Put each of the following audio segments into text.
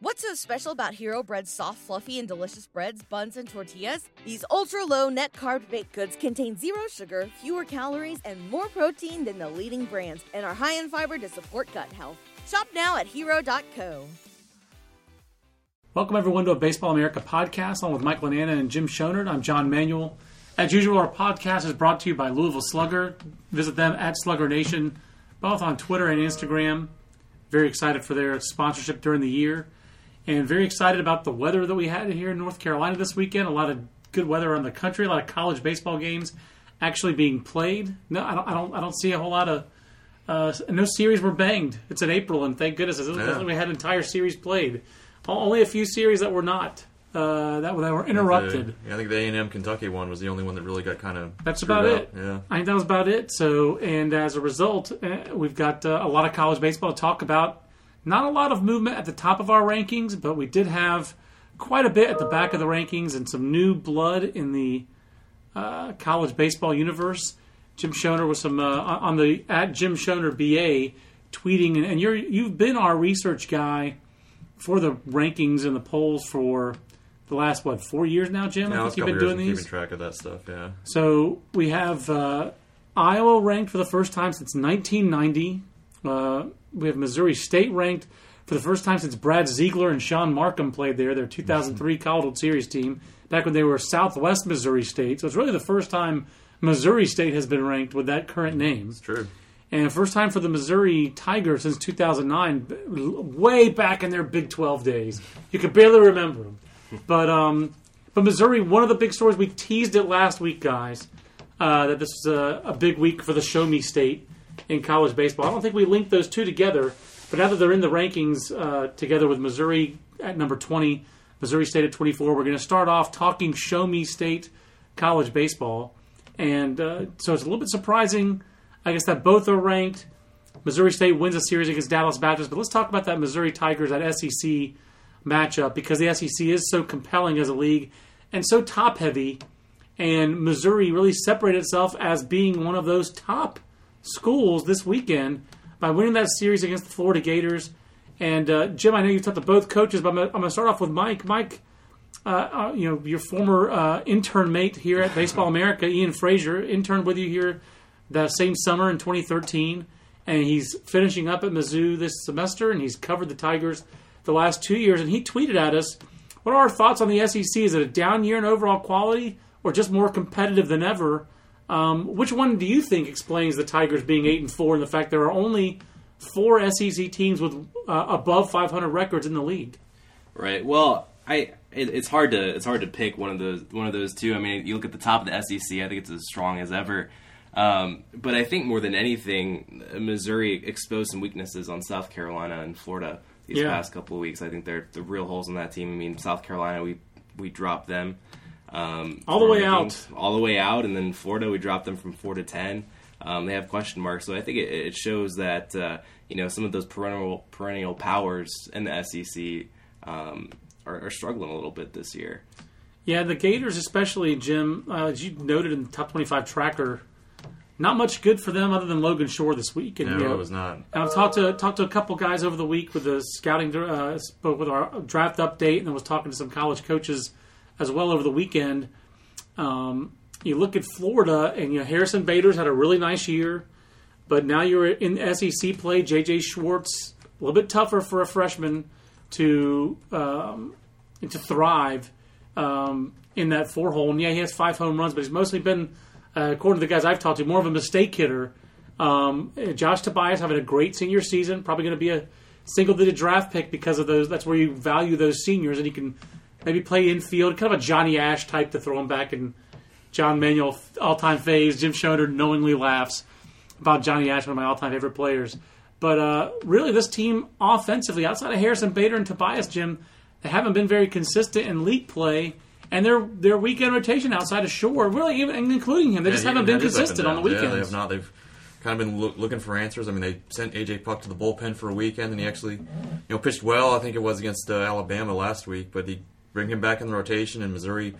What's so special about Hero Bread's soft, fluffy, and delicious breads, buns, and tortillas? These ultra-low net-carb baked goods contain zero sugar, fewer calories, and more protein than the leading brands, and are high in fiber to support gut health. Shop now at Hero.co. Welcome, everyone, to a Baseball America podcast, along with Michael and Anna and Jim Schonard. I'm John Manuel. As usual, our podcast is brought to you by Louisville Slugger. Visit them at Slugger Nation, both on Twitter and Instagram. Very excited for their sponsorship during the year. And very excited about the weather that we had here in North Carolina this weekend. A lot of good weather around the country. A lot of college baseball games actually being played. No, I don't see a whole lot of no series were banged. It's in April, and thank goodness we had an entire series played. Only a few series that were not that were interrupted. I think the A&M Kentucky one was the only one that really got kind of. That's about it. Yeah, I think that was about it. So, and as a result, we've got a lot of college baseball to talk about. Not a lot of movement at the top of our rankings, but we did have quite a bit at the back of the rankings and some new blood in the college baseball universe. Jim Schoner was some on the at Jim Schoner BA tweeting, and you've been our research guy for the rankings and the polls for the last 4 years now, Jim. Yeah, I think you've been doing these. Keeping track of that stuff, yeah. So we have Iowa ranked for the first time since 1990. We have Missouri State ranked for the first time since Brad Ziegler and Sean Markham played there, their 2003 College Series team, back when they were Southwest Missouri State. So it's really the first time Missouri State has been ranked with that current name. It's true. And first time for the Missouri Tigers since 2009, way back in their Big 12 days. You could barely remember them. But Missouri, one of the big stories, we teased it last week, guys, that this is a big week for the Show Me State in college baseball. I don't think we linked those two together, but now that they're in the rankings together with Missouri at number 20, Missouri State at 24, we're going to start off talking Show Me State college baseball. And so it's a little bit surprising, I guess, that both are ranked. Missouri State wins a series against Dallas Baptist, but let's talk about that Missouri Tigers, that SEC matchup, because the SEC is so compelling as a league and so top-heavy, and Missouri really separated itself as being one of those top schools this weekend by winning that series against the Florida Gators. And Jim, I know you've talked to both coaches, but I'm going to start off with Mike. Mike, your former intern mate here at Baseball America, Ian Frazier, interned with you here that same summer in 2013, and he's finishing up at Mizzou this semester, and he's covered the Tigers the last 2 years, and he tweeted at us, what are our thoughts on the SEC? Is it a down year in overall quality or just more competitive than ever? Which one do you think explains the Tigers being 8-4 and the fact there are only four SEC teams with above 500 records in the league? Right. Well, it's hard to pick one of those two. I mean, you look at the top of the SEC. I think it's as strong as ever. But I think more than anything, Missouri exposed some weaknesses on South Carolina and Florida these past couple of weeks. I think they're the real holes in that team. I mean, South Carolina, we dropped them. All the way out, and then Florida, we dropped them from 4 to 10. They have question marks, so I think it shows that some of those perennial powers in the SEC are struggling a little bit this year. Yeah, the Gators especially, Jim, as you noted in the top 25 tracker, not much good for them other than Logan Shore this week. And, it was not. And I've talked to a couple guys over the week with the scouting, spoke with our draft update, and then was talking to some college coaches as well over the weekend. You look at Florida, and Harrison Bader's had a really nice year, but now you're in SEC play. J.J. Schwartz, a little bit tougher for a freshman to thrive in that four hole. And he has 5 home runs, but he's mostly been, according to the guys I've talked to, more of a mistake hitter. Josh Tobias having a great senior season, probably going to be a single-digit draft pick because of those. That's where you value those seniors, and you can maybe play infield, kind of a Johnny Ash type to throw him back. And John Manuel, all-time faves. Jim Schoner knowingly laughs about Johnny Ash, one of my all-time favorite players. But really, this team offensively, outside of Harrison Bader and Tobias, Jim, they haven't been very consistent in league play. And their weekend rotation outside of Shore, really, even including him, they just haven't been consistent on the weekends. Yeah, they have not. They've kind of been looking for answers. I mean, they sent A.J. Puck to the bullpen for a weekend, and he actually pitched well. I think it was against Alabama last week, but he bring him back in the rotation, and Missouri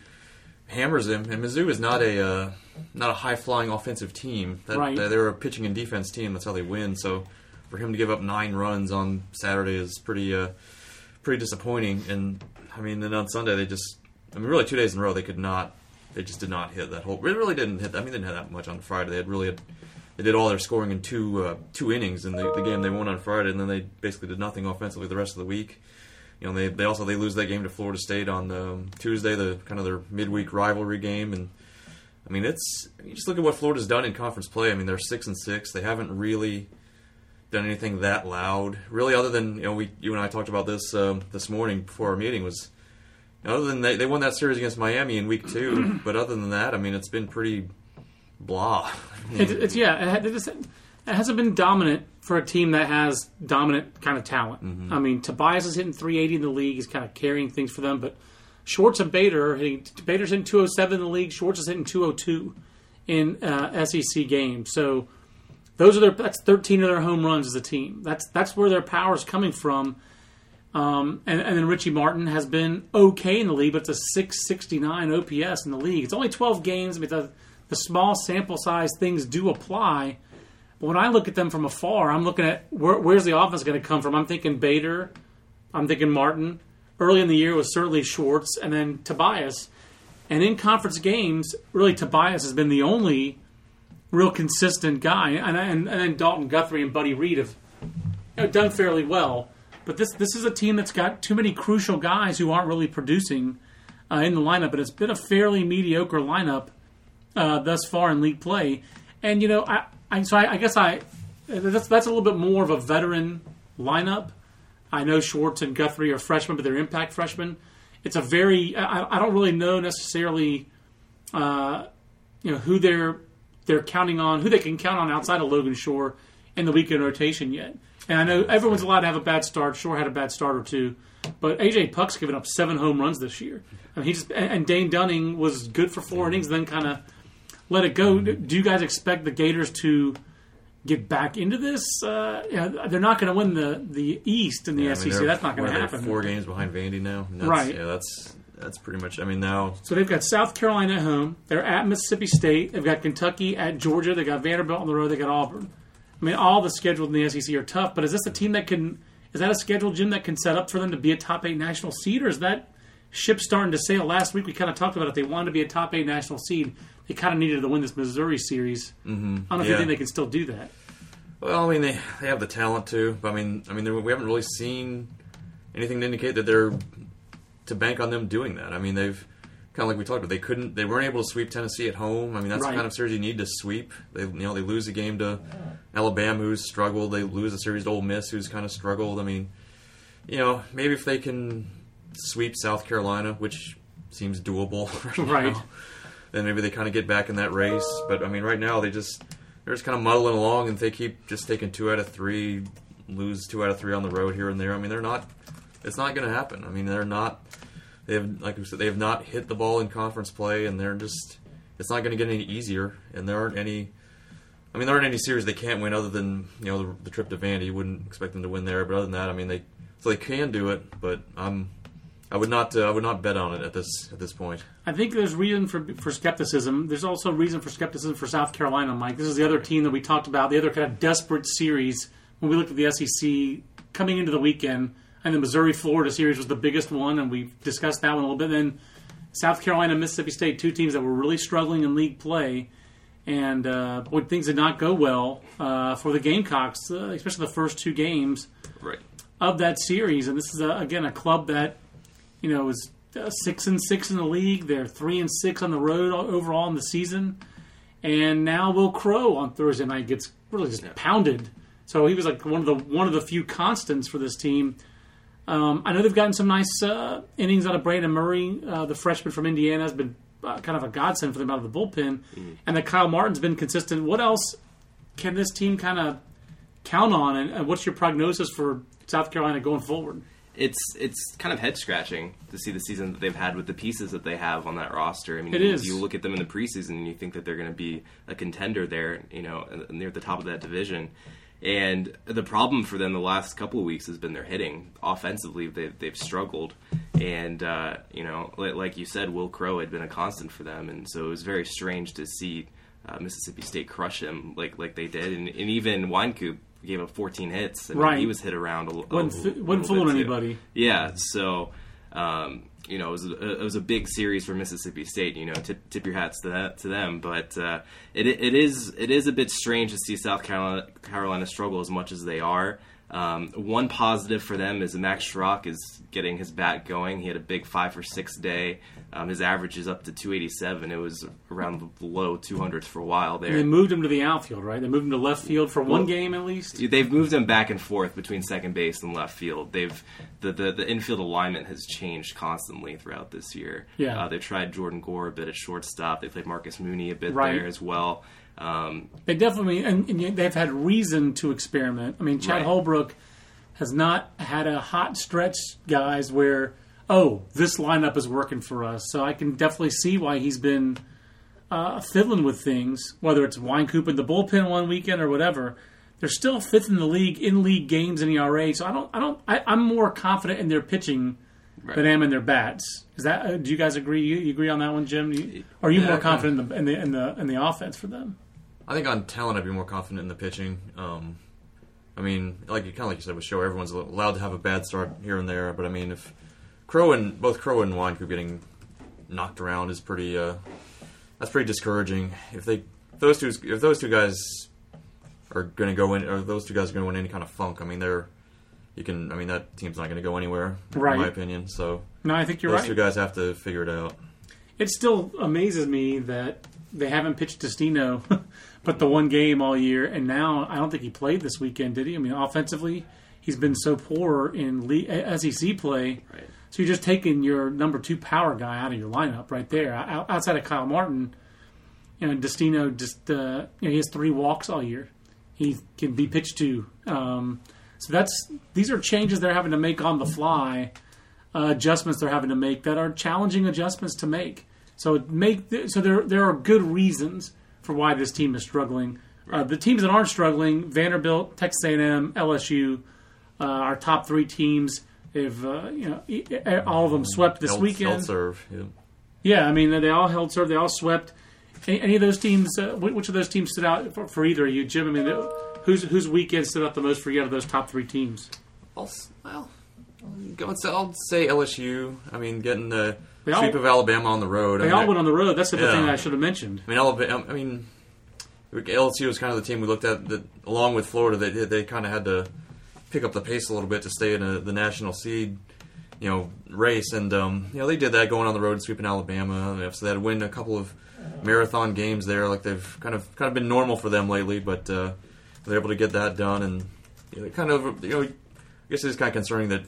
hammers him. And Mizzou is not a high-flying offensive team. They're a pitching and defense team. That's how they win. So for him to give up 9 runs on Saturday is pretty pretty disappointing. And I mean, then on Sunday they just, I mean, really 2 days in a row they could not, they just did not hit that whole. They really didn't hit. I mean, they didn't have that much on Friday. They had really, they did all their scoring in two innings in the game they won on Friday, and then they basically did nothing offensively the rest of the week. You know, they lose that game to Florida State on Tuesday, the kind of their midweek rivalry game, and I mean, it's, you just look at what Florida's done in conference play. I mean, they're 6-6. They haven't really done anything that loud, really, other than, you know, you and I talked about this this morning before our meeting, was, you know, other than they won that series against Miami in week two, but other than that, I mean, it's been pretty blah. I mean, it hasn't been dominant for a team that has dominant kind of talent. Mm-hmm. I mean, Tobias is hitting 380 in the league. He's kind of carrying things for them, but Schwartz and Bader are hitting. Bader's hitting 207 in the league. Schwartz is hitting 202 in SEC games. So those are that's 13 of their home runs as a team. That's where their power is coming from. And then Richie Martin has been okay in the league, but it's a 669 OPS in the league. It's only 12 games. I mean, the small sample size things do apply. But when I look at them from afar, I'm looking at where's the offense going to come from. I'm thinking Bader. I'm thinking Martin. Early in the year was certainly Schwartz and then Tobias. And in conference games, really Tobias has been the only real consistent guy. And then Dalton Guthrie and Buddy Reed have, you know, done fairly well. But this is a team that's got too many crucial guys who aren't really producing in the lineup. And it's been a fairly mediocre lineup thus far in league play. And, you know, I guess that's a little bit more of a veteran lineup. I know Schwartz and Guthrie are freshmen, but they're impact freshmen. It's a very... I don't really know necessarily who they're counting on, who they can count on outside of Logan Shore in the weekend rotation yet. And I know everyone's allowed to have a bad start. Shore had a bad start or two. But A.J. Puck's given up 7 home runs this year. I mean, and Dane Dunning was good for 4 innings, then kind of let it go. Do you guys expect the Gators to... get back into this? They're not going to win the East in the SEC. I mean, that's not going to happen. 4 games behind Vandy now. Right. Yeah, that's pretty much. I mean, now. So they've got South Carolina at home. They're at Mississippi State. They've got Kentucky at Georgia. They got Vanderbilt on the road. They got Auburn. I mean, all the schedules in the SEC are tough. But is this a team that can? Is that a schedule, Jim, that can set up for them to be a top 8 national seed, or is that ship starting to sail? Last week we kind of talked about it. They wanted to be a top 8 national seed. They kind of needed to win this Missouri series. Mm-hmm. I don't know if you think they can still do that. Well, I mean, they have the talent to. But I mean, we haven't really seen anything to indicate that they're to bank on them doing that. I mean, they've kind of, like we talked about, they weren't able to sweep Tennessee at home. I mean, that's the kind of series you need to sweep. They lose a game to Alabama, who's struggled. They lose a series to Ole Miss, who's kind of struggled. I mean, you know, maybe if they can sweep South Carolina, which seems doable, right now. Then maybe they kind of get back in that race. But, I mean, right now they're just kind of muddling along, and if they keep just taking 2 out of 3, lose 2 out of 3 on the road here and there. I mean, it's not going to happen. I mean, they have not hit the ball in conference play, and it's not going to get any easier. And there aren't any series they can't win other than, you know, the trip to Vandy. You wouldn't expect them to win there. But other than that, I mean, they can do it, but I would not bet on it at this point. I think there's reason for skepticism. There's also reason for skepticism for South Carolina, Mike. This is the other team that we talked about, the other kind of desperate series when we looked at the SEC coming into the weekend. And the Missouri-Florida series was the biggest one, and we discussed that one a little bit. Then South Carolina, Mississippi State, 2 teams that were really struggling in league play. And when things did not go well for the Gamecocks, especially the first 2 games of that series. And this is, again, a club that... You know, it was 6-6 in the league. They're 3-6 on the road overall in the season. And now Will Crow on Thursday night gets really just pounded. So he was like one of the few constants for this team. I know they've gotten some nice innings out of Brandon Murray. The freshman from Indiana has been kind of a godsend for them out of the bullpen. Mm-hmm. And that Kyle Martin's been consistent. What else can this team kind of count on? And what's your prognosis for South Carolina going forward? It's kind of head-scratching to see the season that they've had with the pieces that they have on that roster. I mean, you look at them in the preseason and you think that they're going to be a contender there, you know, near the top of that division. And the problem for them the last couple of weeks has been their hitting. Offensively, they've struggled. And, you know, like you said, Will Crow had been a constant for them. And so it was very strange to see Mississippi State crush him like they did. And even Wynkoop gave up 14 hits. I mean, right. He was hit around wasn't fooling anybody. Too. Yeah, so... It was a big series for Mississippi State. Tip your hats to them. But it is a bit strange to see South Carolina struggle as much as they are. One positive for them is Max Schrock is getting his bat going. He had a big 5 for 6 day. His average is up to 287. It was around the low 200s for a while there. And they moved him to the outfield, right? They moved him to left field for one game at least. They've moved him back and forth between second base and left field. The infield alignment has changed constantly throughout this year. Yeah, they tried Jordan Gore a bit at shortstop. They played Marcus Mooney a bit there as well. They definitely, and they've had reason to experiment. I mean, Chad Holbrook has not had a hot stretch, guys, where, this lineup is working for us. So I can definitely see why he's been fiddling with things, whether it's Wynkoop in the bullpen one weekend or whatever. They're still fifth in the league in league games in ERA. So I'm more confident in their pitching than I am in their bats. Is that? Do you guys agree? You agree on that one, Jim? Are you more confident in the offense for them? I think on talent, I'd be more confident in the pitching. Like you said with Shore, everyone's allowed to have a bad start here and there. But I mean, if both Crow and Wynkoop getting knocked around is pretty discouraging. If those two guys are going to win any kind of funk, I mean, that team's not going to go anywhere, in my opinion. So no, I think you're right. Those two guys have to figure it out. It still amazes me that they haven't pitched Destino but the one game all year, and now I don't think he played this weekend, did he? I mean, offensively, he's been so poor in SEC play. Right. So you're just taking your number 2 power guy out of your lineup right there. Outside of Kyle Martin, Destino just he has 3 walks all year. He can be pitched to. So these are changes they're having to make on the fly, adjustments they're having to make that are challenging adjustments to make. So there are good reasons for why this team is struggling. Right. The teams that aren't struggling, Vanderbilt, Texas A&M, LSU, our top 3 teams, they've all of them swept this weekend. Held serve. Yeah, I mean, they all held serve. They all swept. Any of those teams? Which of those teams stood out for either of you, Jim? I mean, whose weekend stood out the most for you out of those top 3 teams? I'll say LSU. I mean, getting the sweep of Alabama on the road. They all went on the road. That's the thing I should have mentioned. I mean, LSU was kind of the team we looked at that, along with Florida. They kind of had to pick up the pace a little bit to stay in the national seed, race. And they did that going on the road and sweeping Alabama. So they had to win a couple of marathon games there, like they've kind of been normal for them lately. But they're able to get that done, and I guess it's kind of concerning that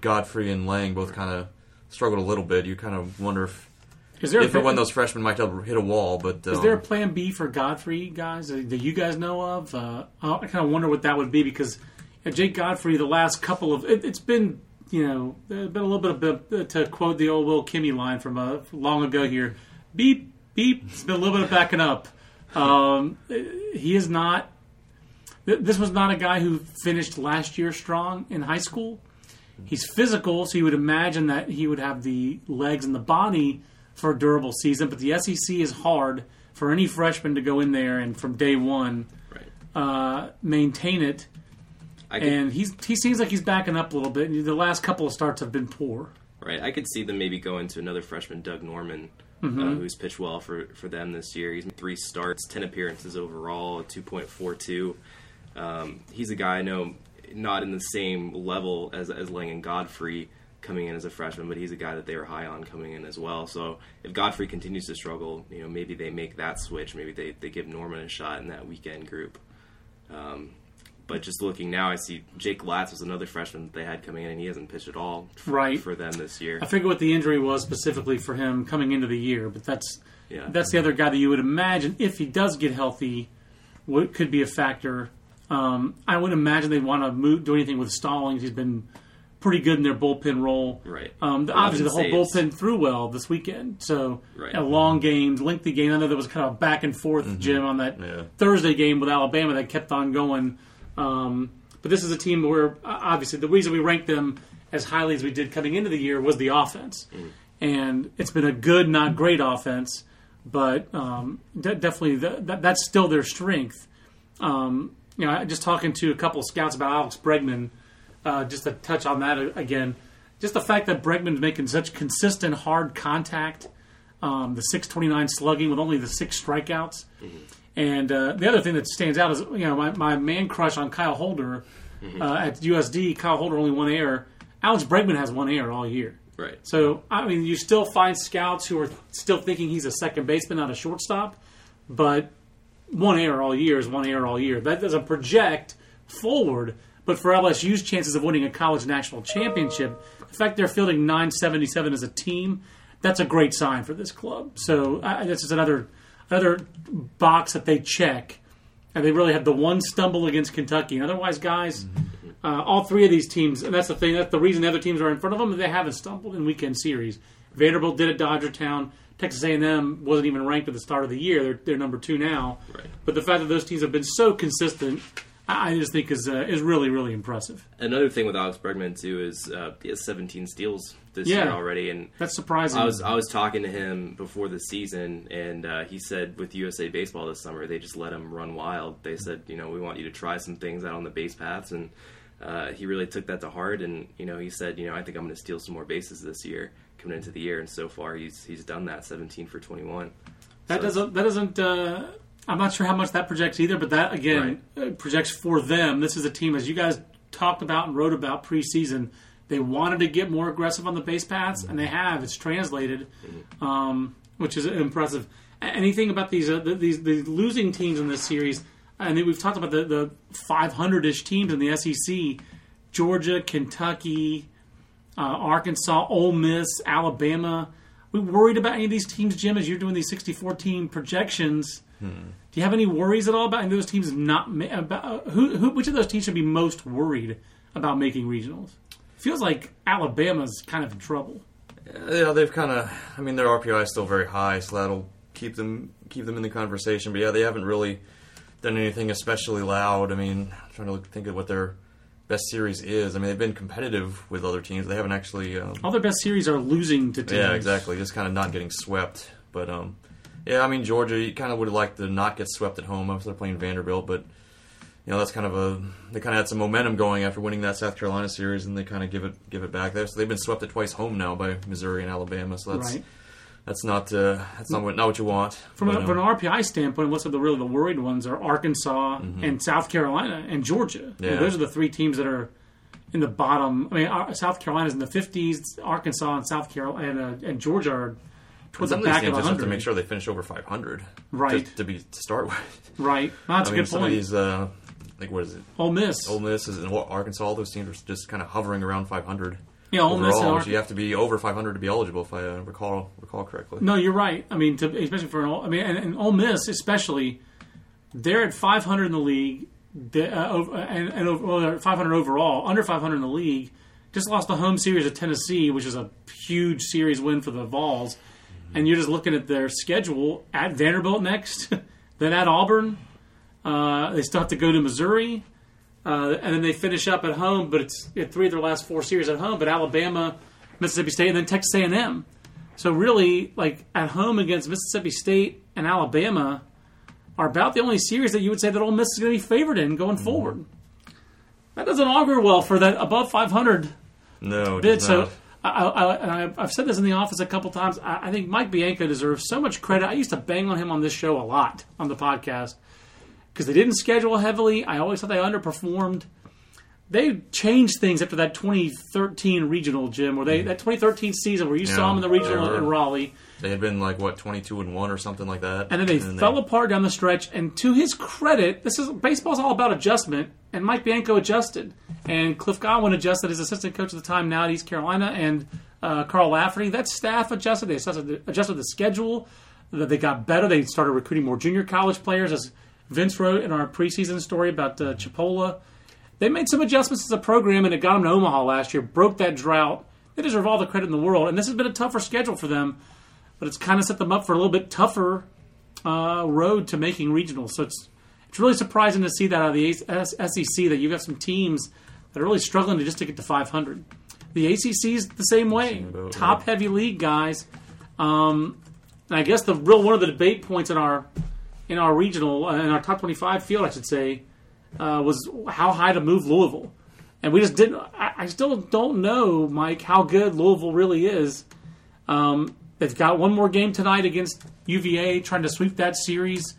Godfrey and Lang both kind of struggled a little bit. You kind of wonder if and when those freshmen might hit a wall. But is there a plan B for Godfrey, guys, that you guys know of? I kind of wonder what that would be, because Jake Godfrey, the last couple of it's been a little bit of, to quote the old Will Kimmy line from long ago here, beep beep. It's been a little bit of backing up. He is not. This was not a guy who finished last year strong in high school. He's physical, so you would imagine that he would have the legs and the body for a durable season. But the SEC is hard for any freshman to go in there and from day one maintain it. And he seems like he's backing up a little bit. The last couple of starts have been poor. Right. I could see them maybe going to another freshman, Doug Norman, who's pitched well for them this year. He's made 3 starts, 10 appearances overall, 2.42. He's a guy I know not in the same level as Lang and Godfrey coming in as a freshman, but he's a guy that they were high on coming in as well. So if Godfrey continues to struggle, maybe they make that switch. Maybe they give Norman a shot in that weekend group. But just looking now, I see Jake Latz was another freshman that they had coming in, and he hasn't pitched at all for them this year. I figure what the injury was specifically for him coming into the year, but that's the other guy that you would imagine, if he does get healthy, what could be a factor. I would imagine they want to do anything with Stallings. He's been pretty good in their bullpen role. Right. Obviously, the whole bullpen threw well this weekend. So, a long game, lengthy game. I know there was kind of a back and forth, Jim, on that Thursday game with Alabama that kept on going. But this is a team where, obviously, the reason we ranked them as highly as we did coming into the year was the offense. Mm. And it's been a good, not great offense, but definitely that's still their strength. you know, just talking to a couple of scouts about Alex Bregman, just to touch on that again, just the fact that Bregman's making such consistent hard contact, the 629 slugging with only the 6 strikeouts. Mm-hmm. And the other thing that stands out is, you know, my man crush on Kyle Holder at USD. Kyle Holder only 1 error. Alex Bregman has 1 error all year. Right. So, I mean, you still find scouts who are still thinking he's a second baseman, not a shortstop. But 1 error all year is 1 error all year. That doesn't project forward. But for LSU's chances of winning a college national championship, the fact they're fielding 977 as a team, that's a great sign for this club. So this is another box that they check. And they really had the 1 stumble against Kentucky. And otherwise, guys, all 3 of these teams, and that's the thing, that's the reason the other teams are in front of them, they haven't stumbled in weekend series. Vanderbilt did at Dodgertown. Texas A&M wasn't even ranked at the start of the year. They're number 2 now. Right. But the fact that those teams have been so consistent, I just think is really, really impressive. Another thing with Alex Bregman, too, is he has 17 steals this year already. And that's surprising. I was talking to him before the season, and he said with USA Baseball this summer, they just let him run wild. They said, you know, we want you to try some things out on the base paths. And he really took that to heart. And, you know, he said, you know, I think I'm going to steal some more bases this year coming into the year. And so far, he's done that, 17 for 21. That doesn't I'm not sure how much that projects either, but that, again, projects for them. This is a team, as you guys talked about and wrote about preseason, they wanted to get more aggressive on the base paths, and they have. It's translated, which is impressive. Anything about these losing teams in this series, I mean, we've talked about the 500-ish teams in the SEC, Georgia, Kentucky, Arkansas, Ole Miss, Alabama. We worried about any of these teams, Jim, as you're doing these 64-team projections. Do you have any worries at all about those teams? Not about which of those teams should be most worried about making regionals? Feels like Alabama's kind of in trouble. Yeah, they've kind of. I mean, their RPI is still very high, so that'll keep them in the conversation. But yeah, they haven't really done anything especially loud. I mean, I'm trying to think of what their best series is. I mean, they've been competitive with other teams. They haven't actually. All their best series are losing to teams. Yeah, exactly. Just kind of not getting swept, but. Yeah, I mean, Georgia, you kind of would like to not get swept at home after they're playing Vanderbilt, but, you know, that's kind of they kind of had some momentum going after winning that South Carolina series, and they kind of give it back there. So they've been swept at twice home now by Missouri and Alabama, so that's not what you want. From an RPI standpoint, what's the really the worried ones are Arkansas and South Carolina and Georgia. Yeah. I mean, those are the 3 teams that are in the bottom. I mean, South Carolina's in the 50s, Arkansas and South Carolina and Georgia are... Some of these teams just have to make sure they finish over 500, right? To start with, right? Well, that's a good point. Some of these, like what is it? Ole Miss is in Arkansas. Those teams are just kind of hovering around 500. Yeah, Ole Miss. So you have to be over 500 to be eligible, if I recall correctly. No, you're right. I mean, especially for and Ole Miss especially, they're at 500 in the league, and 500 overall, under 500 in the league. Just lost the home series at Tennessee, which is a huge series win for the Vols. And you're just looking at their schedule at Vanderbilt next, then at Auburn. They still have to go to Missouri. And then they finish up at home, but it's 3 of their last 4 series at home, but Alabama, Mississippi State, and then Texas A&M. So really, like, at home against Mississippi State and Alabama are about the only series that you would say that Ole Miss is going to be favored in going forward. That doesn't augur well for that above 500 bid. So. I've said this in the office a couple times. I think Mike Bianco deserves so much credit. I used to bang on him on this show a lot on the podcast because they didn't schedule heavily. I always thought they underperformed. They changed things after that 2013 regional, Jim, or that 2013 season where you saw them in the regional in Raleigh. They had been 22-1 or something like that. And then they fell apart down the stretch. And to his credit, baseball's all about adjustment. And Mike Bianco adjusted. And Cliff Godwin adjusted, his assistant coach at the time, now at East Carolina, and Carl Lafferty. That staff adjusted. They adjusted the schedule. They got better. They started recruiting more junior college players, as Vince wrote in our preseason story about Chipola. They made some adjustments to the program, and it got them to Omaha last year, broke that drought. They deserve all the credit in the world. And this has been a tougher schedule for them, but it's kind of set them up for a little bit tougher road to making regionals. So it's really surprising to see that out of the SEC that you have some teams that are really struggling to get to 500. The ACC is the same way. Top-heavy league, guys. And I guess the one of the debate points in our regional, in our top 25 field, I should say, was how high to move Louisville. And we just didn't. I still don't know, Mike, how good Louisville really is. They've got one more game tonight against UVA, trying to sweep that series.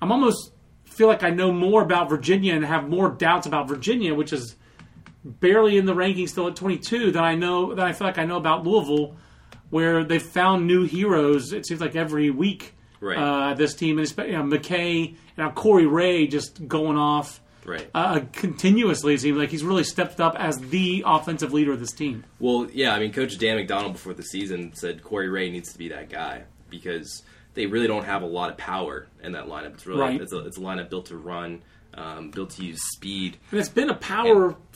I'm almost feel like I know more about Virginia and have more doubts about Virginia, which is barely in the rankings still at 22, than I feel like I know about Louisville, where they've found new heroes. It seems like every week, right. This team, and McKay and now Corey Ray just going off. Right. Continuously, it seems like he's really stepped up as the offensive leader of this team. Well, yeah, I mean, Coach Dan McDonald before the season said Corey Ray needs to be that guy because they really don't have a lot of power in that lineup. It's really it's a lineup built to run, built to use speed. And it's been a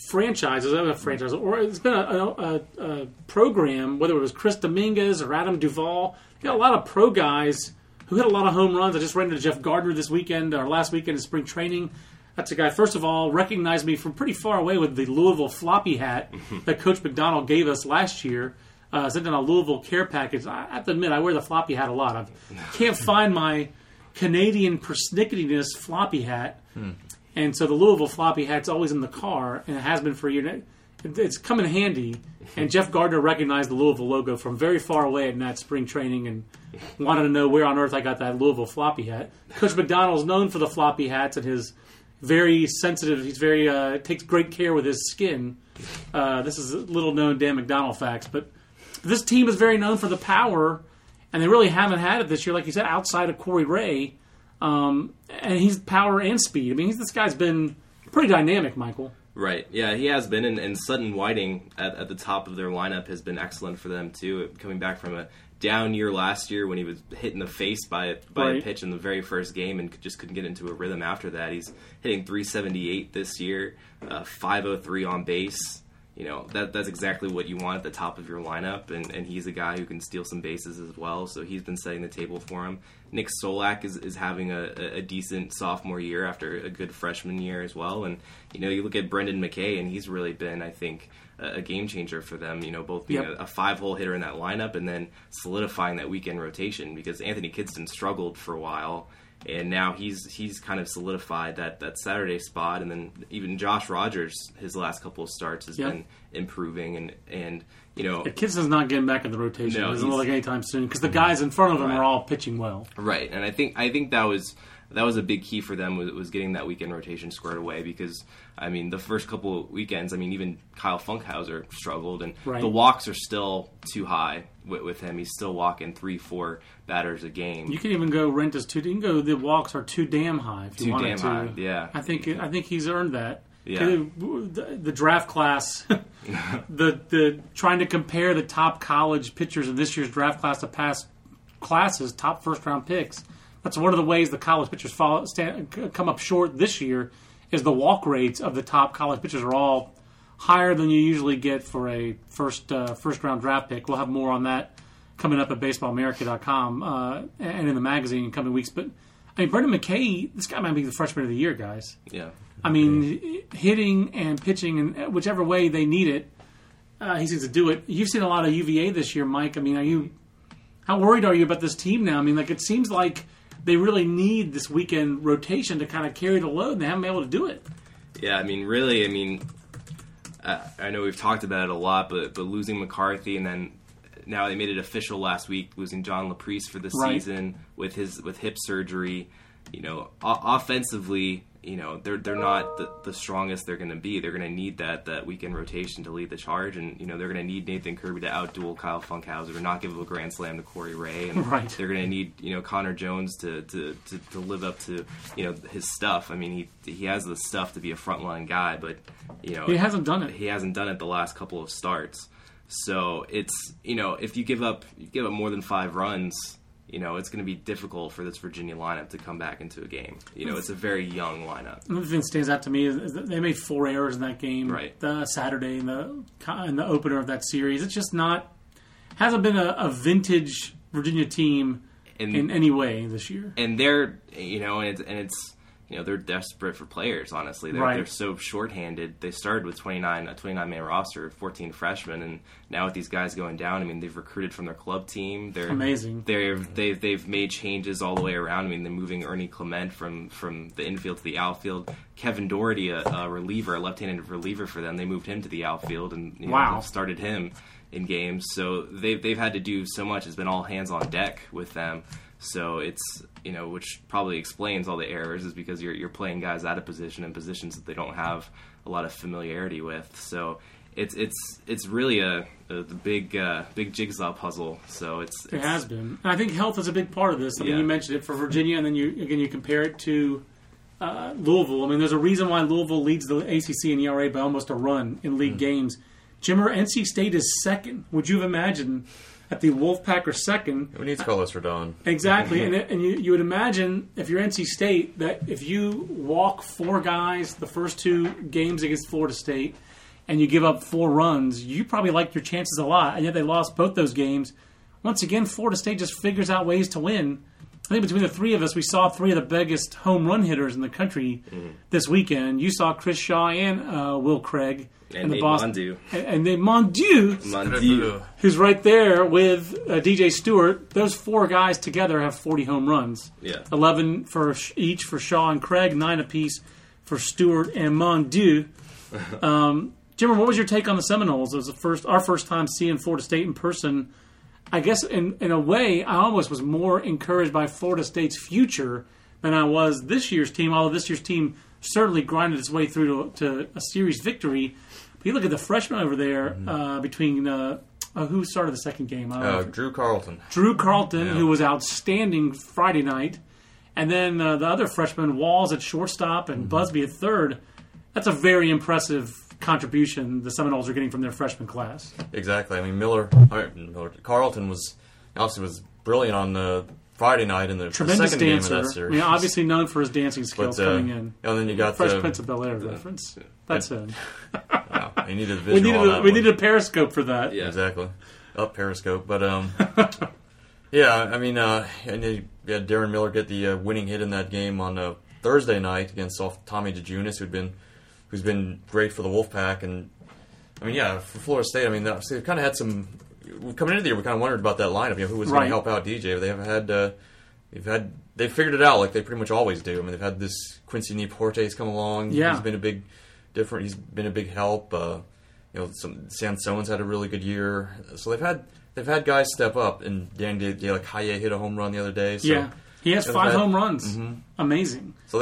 franchise, or it's been a program, whether it was Chris Dominguez or Adam Duvall. You got a lot of pro guys who hit a lot of home runs. I just ran into Jeff Gardner this weekend, or last weekend in spring training. That's a guy, first of all, recognized me from pretty far away with the Louisville floppy hat that Coach McDonald gave us last year. Sent in a Louisville care package. I have to admit, I wear the floppy hat a lot. I can't find my Canadian persnicketiness floppy hat. And so the Louisville floppy hat's always in the car, and it has been for a year. It's come in handy. And Jeff Gardner recognized the Louisville logo from very far away in that spring training and wanted to know where on earth I got that Louisville floppy hat. Coach McDonald's known for the floppy hats and his... very sensitive. He's very takes great care with his skin. This is little known Dan McDonald facts, but this team is very known for the power, and they really haven't had it this year, like you said, outside of Corey Ray, and he's power and speed. I mean, this guy's been pretty dynamic, Michael. Right. Yeah, he has been, and Sutton Whiting at the top of their lineup has been excellent for them too. Coming back from a down year last year when he was hit in the face by a pitch in the very first game and just couldn't get into a rhythm after that. He's hitting .378 this year, .503 on base. You know, that's exactly what you want at the top of your lineup, and he's a guy who can steal some bases as well, so he's been setting the table for him. Nick Solak is having a decent sophomore year after a good freshman year as well, and, you know, you look at Brendan McKay, and he's really been, I think, a game changer for them, you know, both being a five-hole hitter in that lineup and then solidifying that weekend rotation because Anthony Kidston struggled for a while, and now he's kind of solidified that Saturday spot, and then even Josh Rogers, his last couple of starts, has been improving, and you know... Yeah, Kidston's not getting back in the rotation. No, it doesn't look like anytime soon, because the guys in front of him are all pitching well. Right, and I think that was a big key for them, was getting that weekend rotation squared away, because, I mean, the first couple of weekends, I mean, even Kyle Funkhauser struggled, and the walks are still too high with him. He's still walking 3-4 batters a game. You can even go rent as two. You can go, the walks are too damn high if you wanted to. Too damn high, yeah. I think he's earned that. Yeah. The draft class, the trying to compare the top college pitchers in this year's draft class to past classes, top first-round picks, that's one of the ways the college pitchers come up short this year is the walk rates of the top college pitchers are all higher than you usually get for a first round draft pick. We'll have more on that coming up at baseballamerica.com and in the magazine in coming weeks. But, I mean, Brendan McKay, this guy might be the freshman of the year, guys. Yeah. I mean, hitting and pitching, and whichever way they need it, he seems to do it. You've seen a lot of UVA this year, Mike. I mean, how worried are you about this team now? I mean, like, it seems like they really need this weekend rotation to kind of carry the load, and they haven't been able to do it. Yeah, I mean, really, I know we've talked about it a lot, but losing McCarthy, and then now they made it official last week, losing John LaPriese for the season with hip surgery. You know, offensively, you know, they're not the strongest they're going to be. They're going to need that weekend rotation to lead the charge, and, you know, they're going to need Nathan Kirby to out-duel Kyle Funkhauser or not give up a grand slam to Corey Ray. And they're going to need, you know, Connor Jones to live up to, you know, his stuff. I mean, he has the stuff to be a frontline guy, but, you know... He hasn't done it the last couple of starts. So it's, you know, if you give up more than 5 runs... you know, it's going to be difficult for this Virginia lineup to come back into a game. You know, it's a very young lineup. Another thing that stands out to me is that they made 4 errors in that game. Right. The Saturday in the opener of that series. It's just hasn't been a vintage Virginia team in any way this year. And they're, you know, and it's you know, they're desperate for players, honestly. They're so shorthanded. They started with a 29-man roster, 14 freshmen, and now with these guys going down, I mean, they've recruited from their club team. They're amazing. They've made changes all the way around. I mean, they're moving Ernie Clement from the infield to the outfield. Kevin Doherty, a reliever, a left-handed reliever for them, they moved him to the outfield and started him in games. So they've had to do so much. It's been all hands on deck with them. So it's, you know, which probably explains all the errors, is because you're playing guys out of position in positions that they don't have a lot of familiarity with. So it's really a big big jigsaw puzzle. So it has been. And I think health is a big part of this. I mean, you mentioned it for Virginia, and then you compare it to Louisville. I mean, there's a reason why Louisville leads the ACC in ERA by almost a run in league games. Jimmer, NC State is second. Would you have imagined that the Wolfpack are second? We need to call us Radon. Exactly. and you would imagine, if you're NC State, that if you walk four guys the first two games against Florida State and you give up four runs, you probably liked your chances a lot, and yet they lost both those games. Once again, Florida State just figures out ways to win. I think between the three of us, we saw three of the biggest home run hitters in the country this weekend. You saw Chris Shaw and Will Craig. And Nate Mondew. And Nate Mondew, who's right there with DJ Stewart. Those four guys together have 40 home runs. Yeah. 11 for each for Shaw and Craig, 9 apiece for Stewart and Mondew. Jimmer, what was your take on the Seminoles? It was our first time seeing Florida State in person. I guess in a way, I almost was more encouraged by Florida State's future than I was this year's team, although this year's team certainly grinded its way through to a series victory. But you look at the freshman over there between who started the second game? Drew Carlton, who was outstanding Friday night. And then the other freshman, Walls at shortstop and Busby at third. That's a very impressive contribution the Seminoles are getting from their freshman class. Exactly. I mean, Carlton was brilliant on the Friday night in the second dancer. Game of that series. I mean, obviously known for his dancing skills coming in. And then you got Fresh Prince of Bel-Air reference. That's it. Wow, we needed a visual. We needed a Periscope for that. Yeah, exactly. Periscope, but yeah. I mean, and you had Darren Miller get the winning hit in that game on Thursday night against Tommy DeJunis, who's been great for the Wolfpack. And, I mean, yeah, for Florida State, I mean, they've kind of had some... Coming into the year, we kind of wondered about that lineup, you know, who was going to help out DJ. But they've figured it out like they pretty much always do. I mean, they've had this Quincy Nieporte's come along. Yeah. He's been a big help. You know, Sansone's had a really good year. So they've had guys step up. And Dan De La Calle hit a home run the other day. So yeah, he has 5 home runs. Mm-hmm. Amazing. So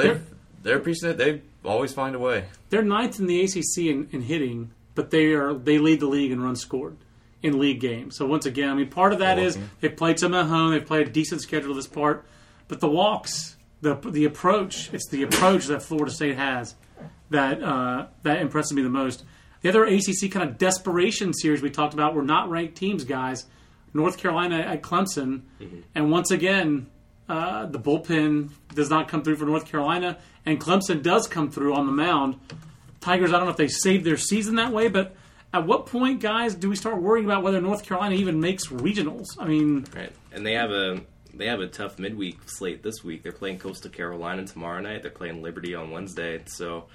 they're a piece of it. They always find a way. They're 9th in the ACC in hitting, but they lead the league in runs scored in league games. So once again, I mean, part of that is they've played some at home, they've played a decent schedule this part, but the walks, the approach, it's the approach that Florida State has that impresses me the most. The other ACC kind of desperation series we talked about were not ranked teams, guys. North Carolina at Clemson, and once again, the bullpen does not come through for North Carolina, and Clemson does come through on the mound. Tigers, I don't know if they saved their season that way, but at what point, guys, do we start worrying about whether North Carolina even makes regionals? I mean... Right, and they have a tough midweek slate this week. They're playing Coastal Carolina tomorrow night. They're playing Liberty on Wednesday, so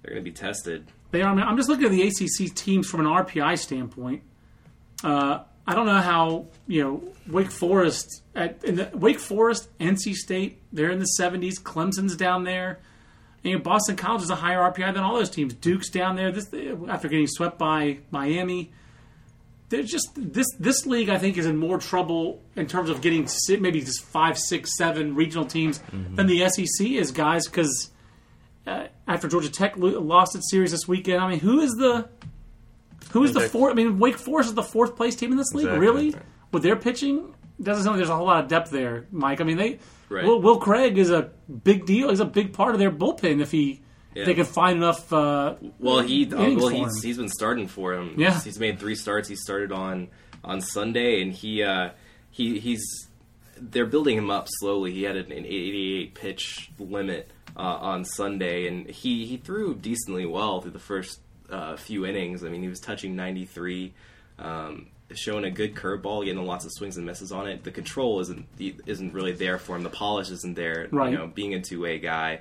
they're going to be tested. They are. I mean, I'm just looking at the ACC teams from an RPI standpoint. I don't know how, you know, Wake Forest, NC State, they're in the 70s. Clemson's down there. And, you know, Boston College is a higher RPI than all those teams. Duke's down there. This, after getting swept by Miami, they're just this league, I think, is in more trouble in terms of getting maybe just 5, 6, 7 regional teams than the SEC is, guys. Because after Georgia Tech lost its series this weekend, I mean, who is the fourth? I mean, Wake Forest is the fourth place team in this league, really? Right. With their pitching, it doesn't sound like there's a whole lot of depth there, Mike. I mean, Will Craig is a big deal. He's a big part of their bullpen if they can find enough. He's been starting for him. Yeah. He's made 3 starts. He started on Sunday, and they're building him up slowly. He had an 88 pitch limit on Sunday, and he threw decently well through the first few innings. I mean, he was touching 93, showing a good curveball, getting lots of swings and misses on it. The control isn't really there for him. The polish isn't there. Right. You know, being a two-way guy,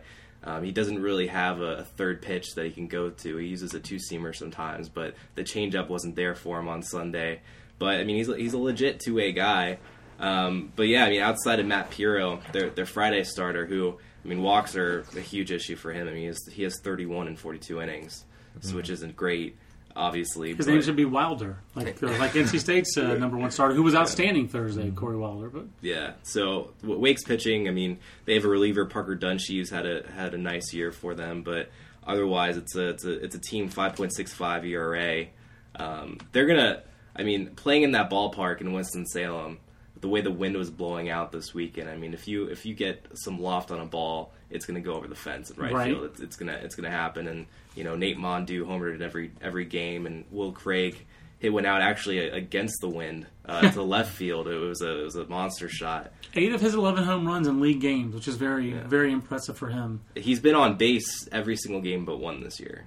He doesn't really have a third pitch that he can go to. He uses a two-seamer sometimes, but the changeup wasn't there for him on Sunday. But, I mean, he's a legit two-way guy. But, yeah, I mean, outside of Matt Pirro, their Friday starter, who, I mean, walks are a huge issue for him. I mean, he has 31 in 42 innings, so, which isn't great, obviously. His name should be Wilder, like NC State's number one starter, who was outstanding Thursday, Corey Wilder. But yeah, so Wake's pitching, I mean, they have a reliever, Parker Dunshee, who's had a nice year for them, but otherwise it's a team 5.65 ERA. They're gonna, I mean, playing in that ballpark in Winston-Salem, the way the wind was blowing out this weekend, I mean, if you get some loft on a ball, it's going to go over the fence in right field. It's going to happen. And you know, Nate Mondu homered in every game, and Will Craig went out actually against the wind to left field. It was a monster shot. 8 of his 11 home runs in league games, which is very impressive for him. He's been on base every single game but one this year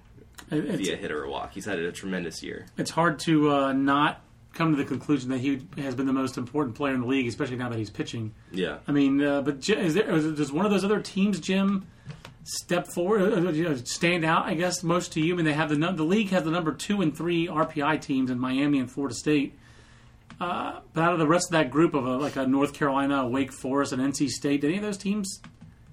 via hit or a walk. He's had a tremendous year. It's hard to not come to the conclusion that he has been the most important player in the league, especially now that he's pitching. Yeah. I mean, but does one of those other teams, Jim, step forward, stand out, I guess, most to you? I mean, they have the league has the number 2 and 3 RPI teams in Miami and Florida State. But out of the rest of that group of a North Carolina, Wake Forest, and NC State, did any of those teams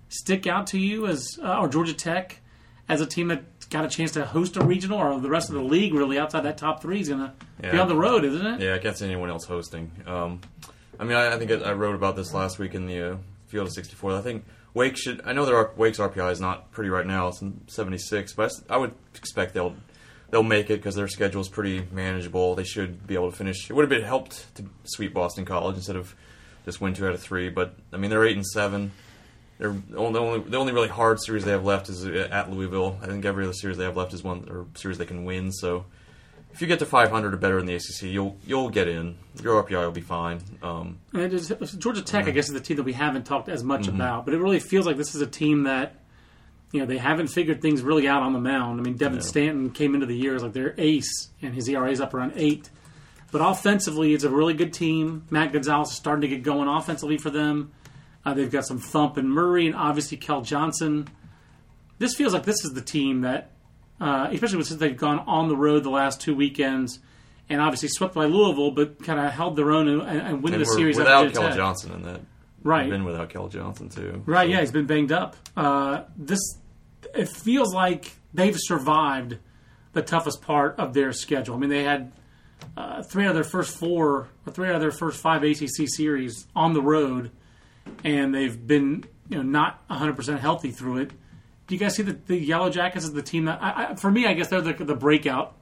stick out to you as or Georgia Tech as a team that got a chance to host a regional, or the rest of the league really outside that top 3 is going to be on the road, isn't it? Yeah, I can't see anyone else hosting. I mean, I think I wrote about this last week in the Field of 64. I think Wake should. I know Wake's RPI is not pretty right now; it's in 76, but I would expect they'll make it because their schedule is pretty manageable. They should be able to finish. It would have been helped to sweep Boston College instead of just win 2 out of 3. But I mean, they're 8 and 7. The only really hard series they have left is at Louisville. I think every other series they have left is one or series they can win. So if you get to 500 or better in the ACC, you'll get in. Your RPI will be fine. And Georgia Tech, I guess, is the team that we haven't talked as much about, but it really feels like this is a team that, you know, they haven't figured things really out on the mound. I mean, Devin Stanton came into the year as like their ace, and his ERA is up around 8. But offensively, it's a really good team. Matt Gonzalez is starting to get going offensively for them. They've got some thump in Murray and obviously Kel Johnson. This feels like this is the team that, especially since they've gone on the road the last 2 weekends and obviously swept by Louisville, but kind of held their own and win the series. Without Kel Johnson in that. Right. They've been without Kel Johnson too. Right, so. Yeah, he's been banged up. It feels like they've survived the toughest part of their schedule. I mean, they had 3 out of their first 5 ACC series on the road, and they've been, you know, not 100% healthy through it. Do you guys see the Yellow Jackets as the team that, for me, I guess they're the breakout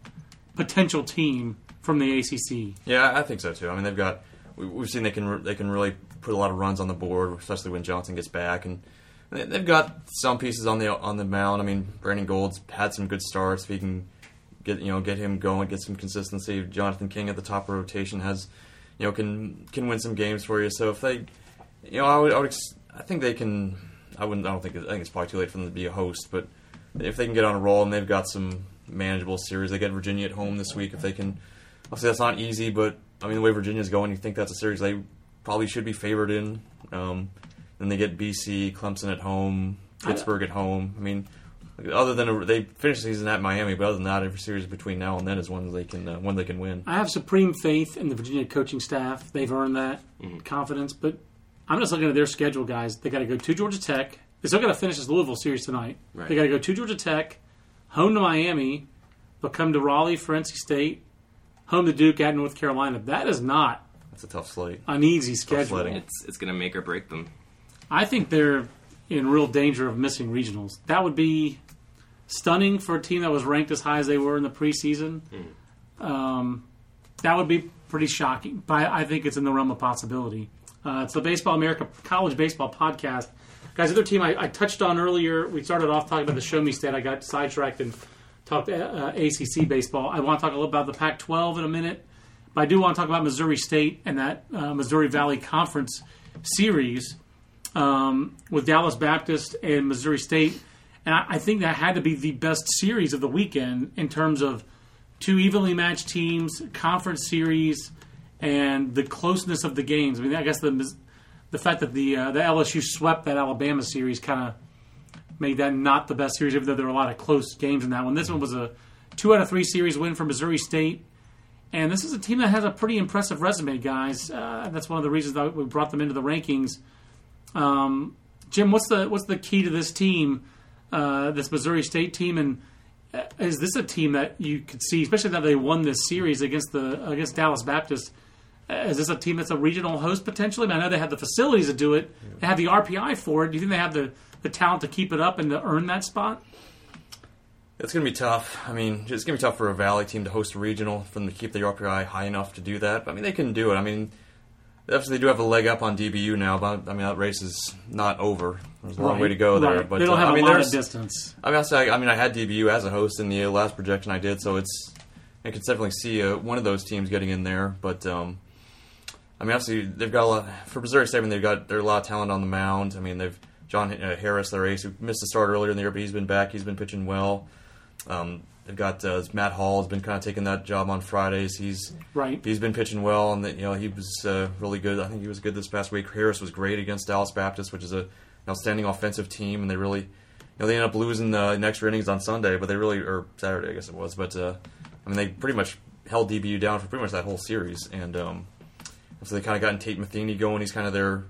potential team from the ACC? Yeah, I think so too. I mean, they've got, we've seen they can really put a lot of runs on the board, especially when Johnson gets back, and they've got some pieces on the mound. I mean, Brandon Gold's had some good starts. If he can get him going, get some consistency. Jonathan King at the top of rotation has, you know, can win some games for you. So if they, you know, I think they can. I think it's probably too late for them to be a host, but if they can get on a roll and they've got some manageable series, they get Virginia at home this week. If they can, obviously that's not easy, but I mean the way Virginia's going, you think that's a series they probably should be favored in. Then they get BC, Clemson at home, Pittsburgh at home. I mean, other than they finish the season at Miami, but other than that, every series between now and then is one they can win. I have supreme faith in the Virginia coaching staff. They've earned that confidence, but I'm just looking at their schedule, guys. They got to go to Georgia Tech. They still got to finish this Louisville series tonight. Right. They got to go to Georgia Tech, home to Miami, but come to Raleigh for NC State, home to Duke at North Carolina. That is not. That's a tough slate. An easy schedule. It's going to make or break them. I think they're in real danger of missing regionals. That would be stunning for a team that was ranked as high as they were in the preseason. That would be pretty shocking, but I think it's in the realm of possibility. It's the Baseball America College Baseball Podcast. Guys, the other team I touched on earlier, we started off talking about the Show Me State. I got sidetracked and talked ACC baseball. I want to talk a little about the Pac-12 in a minute, but I do want to talk about Missouri State and that Missouri Valley Conference series with Dallas Baptist and Missouri State. And I think that had to be the best series of the weekend in terms of two evenly matched teams, conference series, and the closeness of the games. I mean, I guess the fact that the LSU swept that Alabama series kind of made that not the best series, even though there were a lot of close games in that one. This one was a 2 out of 3 series win for Missouri State. And this is a team that has a pretty impressive resume, guys. That's one of the reasons that we brought them into the rankings. Jim, what's the key to this team, this Missouri State team, and is this a team that you could see, especially that they won this series against Dallas Baptist? Is this a team that's a regional host potentially? I mean, I know they have the facilities to do it. They have the RPI for it. Do you think they have the talent to keep it up and to earn that spot? It's going to be tough. I mean, it's going to be tough for a Valley team to host a regional, for them to keep the RPI high enough to do that. But, I mean, they can do it. I mean, they do have a leg up on DBU now, but, I mean, that race is not over. There's a long way to go there. But they don't have a lot of distance. I had DBU as a host in the last projection I did, so I could definitely see one of those teams getting in there. But, obviously, they've got a lot. For Missouri State, they've got a lot of talent on the mound. I mean, they've John Harris, their ace, who missed the start earlier in the year, but he's been back. He's been pitching well. They've got Matt Hall has been kind of taking that job on Fridays. He's been pitching well, and he was really good. I think he was good this past week. Harris was great against Dallas Baptist, which is an outstanding offensive team, and they really, they ended up losing the next innings on Sunday, but they really, or Saturday I guess it was, but they pretty much held DBU down for pretty much that whole series, and so they kind of gotten Tate Matheny going. He's kind of their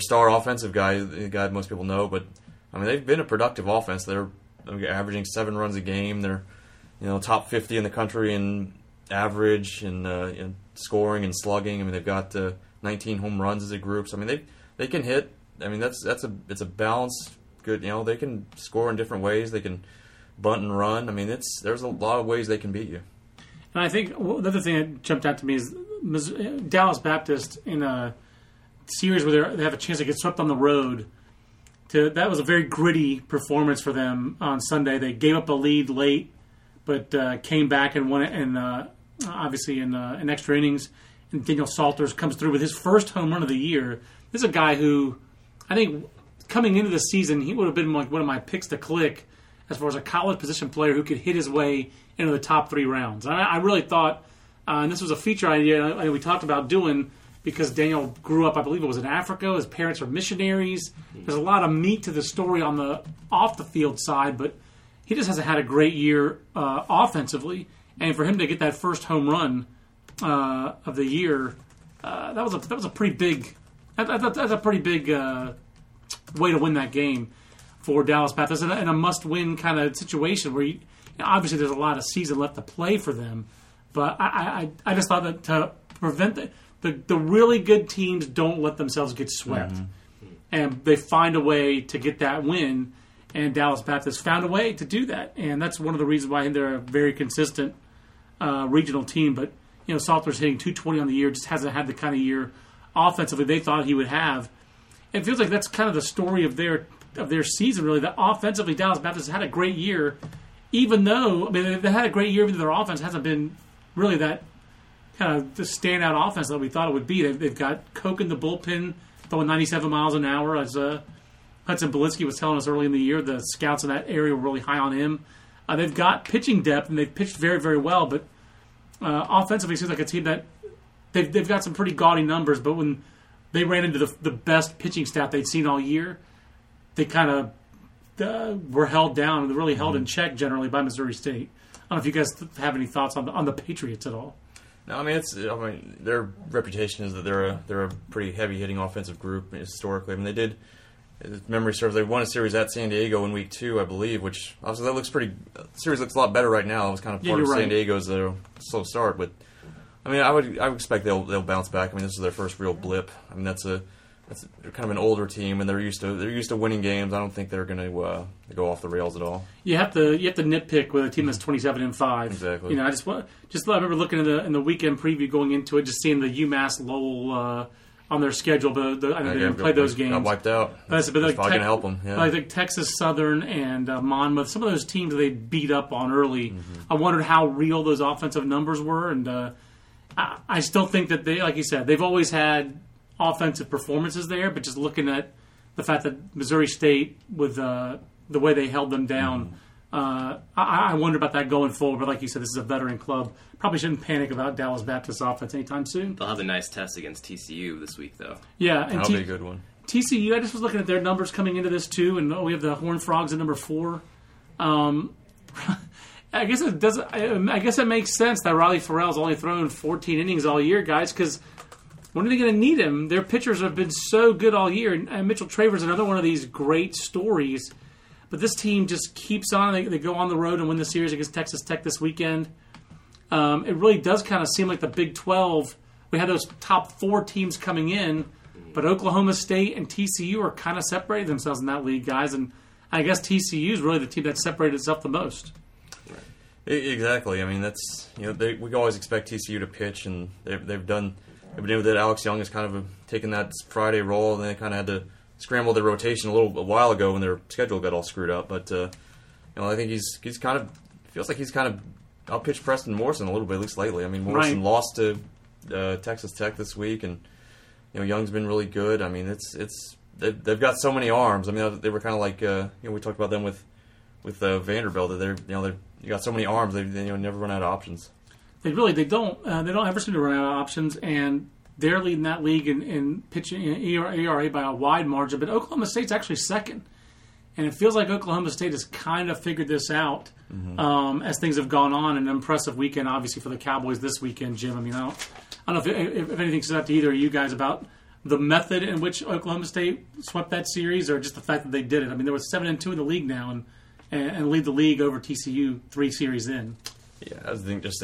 star offensive guy, the guy most people know, but they've been a productive offense. They're averaging 7 runs a game. They're, top 50 in the country in average and in scoring and slugging. They've got 19 home runs as a group. So they can hit. It's a balanced good. They can score in different ways. They can bunt and run. There's a lot of ways they can beat you. And I think the other thing that jumped out to me is Dallas Baptist in a series where they have a chance to get swept on the road. That was a very gritty performance for them on Sunday. They gave up a lead late, but came back and won it, and obviously in extra innings. And Daniel Salters comes through with his first home run of the year. This is a guy who, I think, coming into the season, he would have been like one of my picks to click as far as a college position player who could hit his way into the top 3 rounds. I really thought, and this was a feature idea we talked about doing, because Daniel grew up, I believe it was in Africa. His parents are missionaries. There's a lot of meat to the story on the off-the-field side, but he just hasn't had a great year offensively. And for him to get that first home run of the year, that was a pretty big. That's a pretty big way to win that game for Dallas Baptist in a must-win kind of situation where obviously there's a lot of season left to play for them. But I just thought that to prevent that. The really good teams don't let themselves get swept. Mm-hmm. And they find a way to get that win, and Dallas Baptist found a way to do that. And that's one of the reasons why they're a very consistent regional team. But, Salter's hitting 220 on the year, just hasn't had the kind of year offensively they thought he would have. It feels like that's kind of the story of their season, really, that offensively Dallas Baptist had a great year, even though they had a great year, even though their offense hasn't been really that kind of the standout offense that we thought it would be. They've got Koch in the bullpen throwing 97 miles an hour, as Hudson Belitsky was telling us early in the year. The scouts in that area were really high on him. They've got pitching depth, and they've pitched very, very well. But offensively, it seems like a team that they've got some pretty gaudy numbers. But when they ran into the best pitching staff they'd seen all year, they kind of were held down and really held in check generally by Missouri State. I don't know if you guys have any thoughts on the Patriots at all. No, their reputation is that they're a pretty heavy hitting offensive group historically. They did, if memory serves, they won a series at San Diego in week 2, I believe. Which obviously series looks a lot better right now. It was kind of part of San Diego's slow start, but I would expect they'll bounce back. This is their first real blip. That's kind of an older team, and they're used to winning games. I don't think they're going to go off the rails at all. You have to nitpick with a team that's 27-5. Exactly. I remember looking at in the weekend preview going into it, just seeing the UMass Lowell on their schedule, but they didn't play those games. Got wiped out. That's probably going to help them. Yeah. I think Texas Southern and Monmouth, some of those teams they beat up on early. Mm-hmm. I wondered how real those offensive numbers were, and I still think that they, like you said, they've always had offensive performances there, but just looking at the fact that Missouri State, with the way they held them down, I wonder about that going forward. But like you said, this is a veteran club. Probably shouldn't panic about Dallas Baptist offense anytime soon. They'll have a nice test against TCU this week, though. Yeah, and that'll be a good one. TCU, I just was looking at their numbers coming into this too, and we have the Horned Frogs at number 4. I guess it makes sense that Riley Farrell's only thrown 14 innings all year, guys, because when are they going to need him? Their pitchers have been so good all year, and Mitchell Traver's another one of these great stories. But this team just keeps on. They go on the road and win the series against Texas Tech this weekend. It really does kind of seem like the Big 12. We had those top 4 teams coming in, but Oklahoma State and TCU are kind of separating themselves in that league, guys. And I guess TCU is really the team that separated itself the most. Right. Exactly. I mean, that's, you know, we always expect TCU to pitch, and they've been able to do that. Alex Young has kind of taken that Friday role, and they kind of had to scramble their rotation a while ago when their schedule got all screwed up. But you know, I think he's kind of feels like he's kind of outpitched Preston Morrison a little bit, at least lately. I mean, Morrison lost to Texas Tech this week, and you know, Young's been really good. I mean, it's they've got so many arms. I mean, they were kind of like you know, we talked about them with Vanderbilt. That they got so many arms. They never run out of options. They don't ever seem to run out of options, and they're leading that league in pitching in ERA by a wide margin. But Oklahoma State's actually second, and it feels like Oklahoma State has kind of figured this out as things have gone on. An impressive weekend, obviously, for the Cowboys this weekend, Jim. I mean, I don't know if anything stood out to either of you guys about the method in which Oklahoma State swept that series, or just the fact that they did it. I mean, there was 7-2 in the league now, and lead the league over TCU 3 series in. Yeah, I think just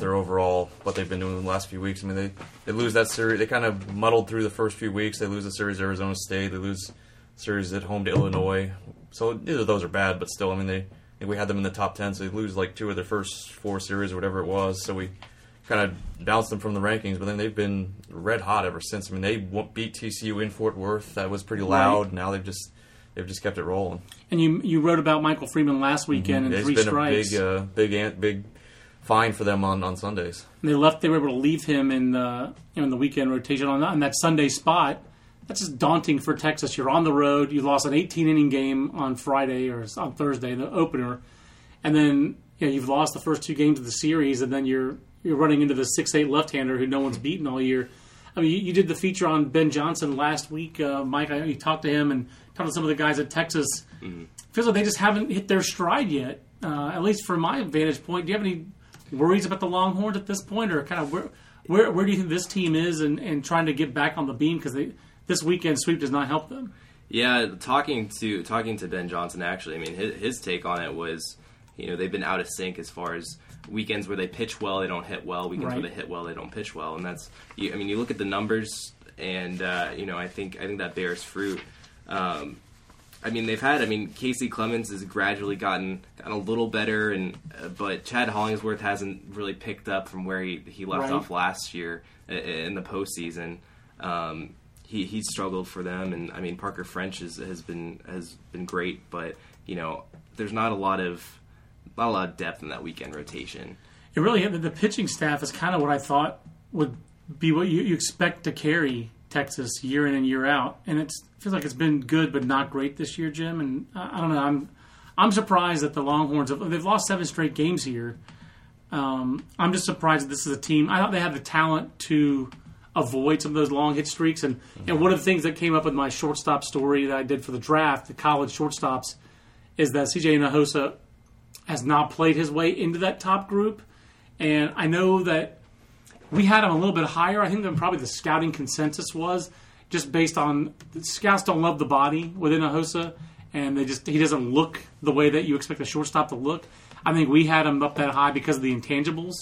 their overall, what they've been doing the last few weeks. I mean, they lose that series. They kind of muddled through the first few weeks. They lose the series to Arizona State. They lose series at home to Illinois. So neither of those are bad, but still, I mean, we had them in the top 10, so they lose like 2 of their first 4 series or whatever it was. So we kind of bounced them from the rankings, but then they've been red hot ever since. I mean, they beat TCU in Fort Worth. That was pretty loud. Right. Now they've just kept it rolling. And you wrote about Michael Freeman last weekend and 3 strikes. It's been a big fine for them on Sundays. And they were able to leave him in the weekend rotation on that Sunday spot. That's just daunting for Texas. You're on the road. You lost an 18-inning game on Friday or on Thursday, the opener, and then you've lost the first 2 games of the series, and then you're running into the 6'8" left-hander who no one's beaten all year. I mean, you did the feature on Ben Johnson last week, Mike. I know you talked to him and talked to some of the guys at Texas. Mm-hmm. It feels like they just haven't hit their stride yet, at least from my vantage point. Do you have any worries about the Longhorns at this point, or kind of where do you think this team is and trying to get back on the beam, because this weekend sweep does not help them? Yeah, talking to Ben Johnson, actually, I mean, his take on it was, they've been out of sync as far as weekends where they pitch well, they don't hit well. Weekends where they hit well, they don't pitch well. And that's, I mean, you look at the numbers, and I think that bears fruit. Casey Clemens has gradually gotten a little better, but Chad Hollingsworth hasn't really picked up from where he left off last year in the postseason. He struggled for them, and I mean, Parker French has been great, but there's not a lot of depth in that weekend rotation. It really, the pitching staff is kind of what I thought would be what you expect to carry Texas year in and year out, and it feels like it's been good but not great this year, Jim. And I don't know, I'm surprised that the Longhorns they've lost 7 straight games here. I'm just surprised that this is a team. I thought they had the talent to avoid some of those long hit streaks, and one of the things that came up with my shortstop story that I did for the draft, the college shortstops, is that CJ Hinojosa has not played his way into that top group. And I know that we had him a little bit higher, I think, than probably the scouting consensus was, just based on scouts don't love the body within Hinojosa, and he doesn't look the way that you expect a shortstop to look. I think we had him up that high because of the intangibles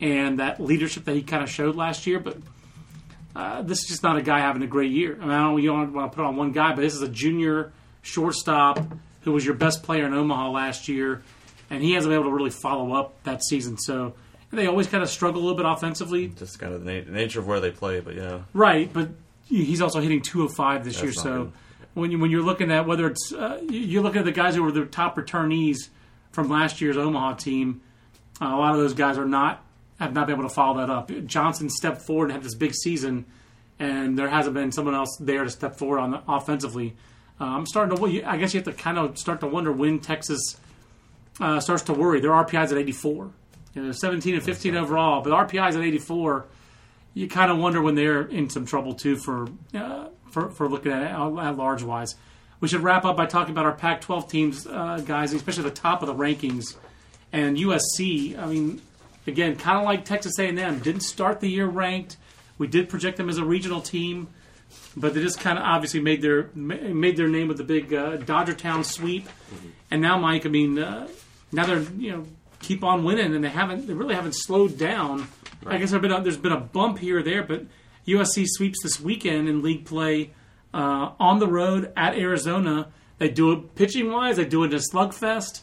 and that leadership that he kind of showed last year. But this is just not a guy having a great year. I mean, you don't want to put on one guy, but this is a junior shortstop who was your best player in Omaha last year, and he hasn't been able to really follow up that season. So they always kind of struggle a little bit offensively. Just kind of the nature of where they play, but yeah. Right, but he's also hitting 205 this year. So good. When you're looking at whether it's you're looking at the guys who were the top returnees from last year's Omaha team, a lot of those guys have not been able to follow that up. Johnson stepped forward and had this big season, and there hasn't been someone else there to step forward on offensively. I'm starting to. I guess you have to kind of start to wonder when Texas starts to worry. Their RPI's at 84. They're 17 and 15 overall, but RPI's at 84. You kind of wonder when they're in some trouble too for for looking at it at large wise. We should wrap up by talking about our Pac-12 teams, guys, especially at the top of the rankings. And USC, I mean, again, kind of like Texas A&M, didn't start the year ranked. We did project them as a regional team, but they just kind of obviously made their name with the big Dodgertown sweep. Mm-hmm. And now, Mike, I mean, now they're, you know, keep on winning, and they really haven't slowed down. Right. I guess there's been a bump here or there, but USC sweeps this weekend in league play on the road at Arizona. They do it pitching wise. They do it in a slugfest.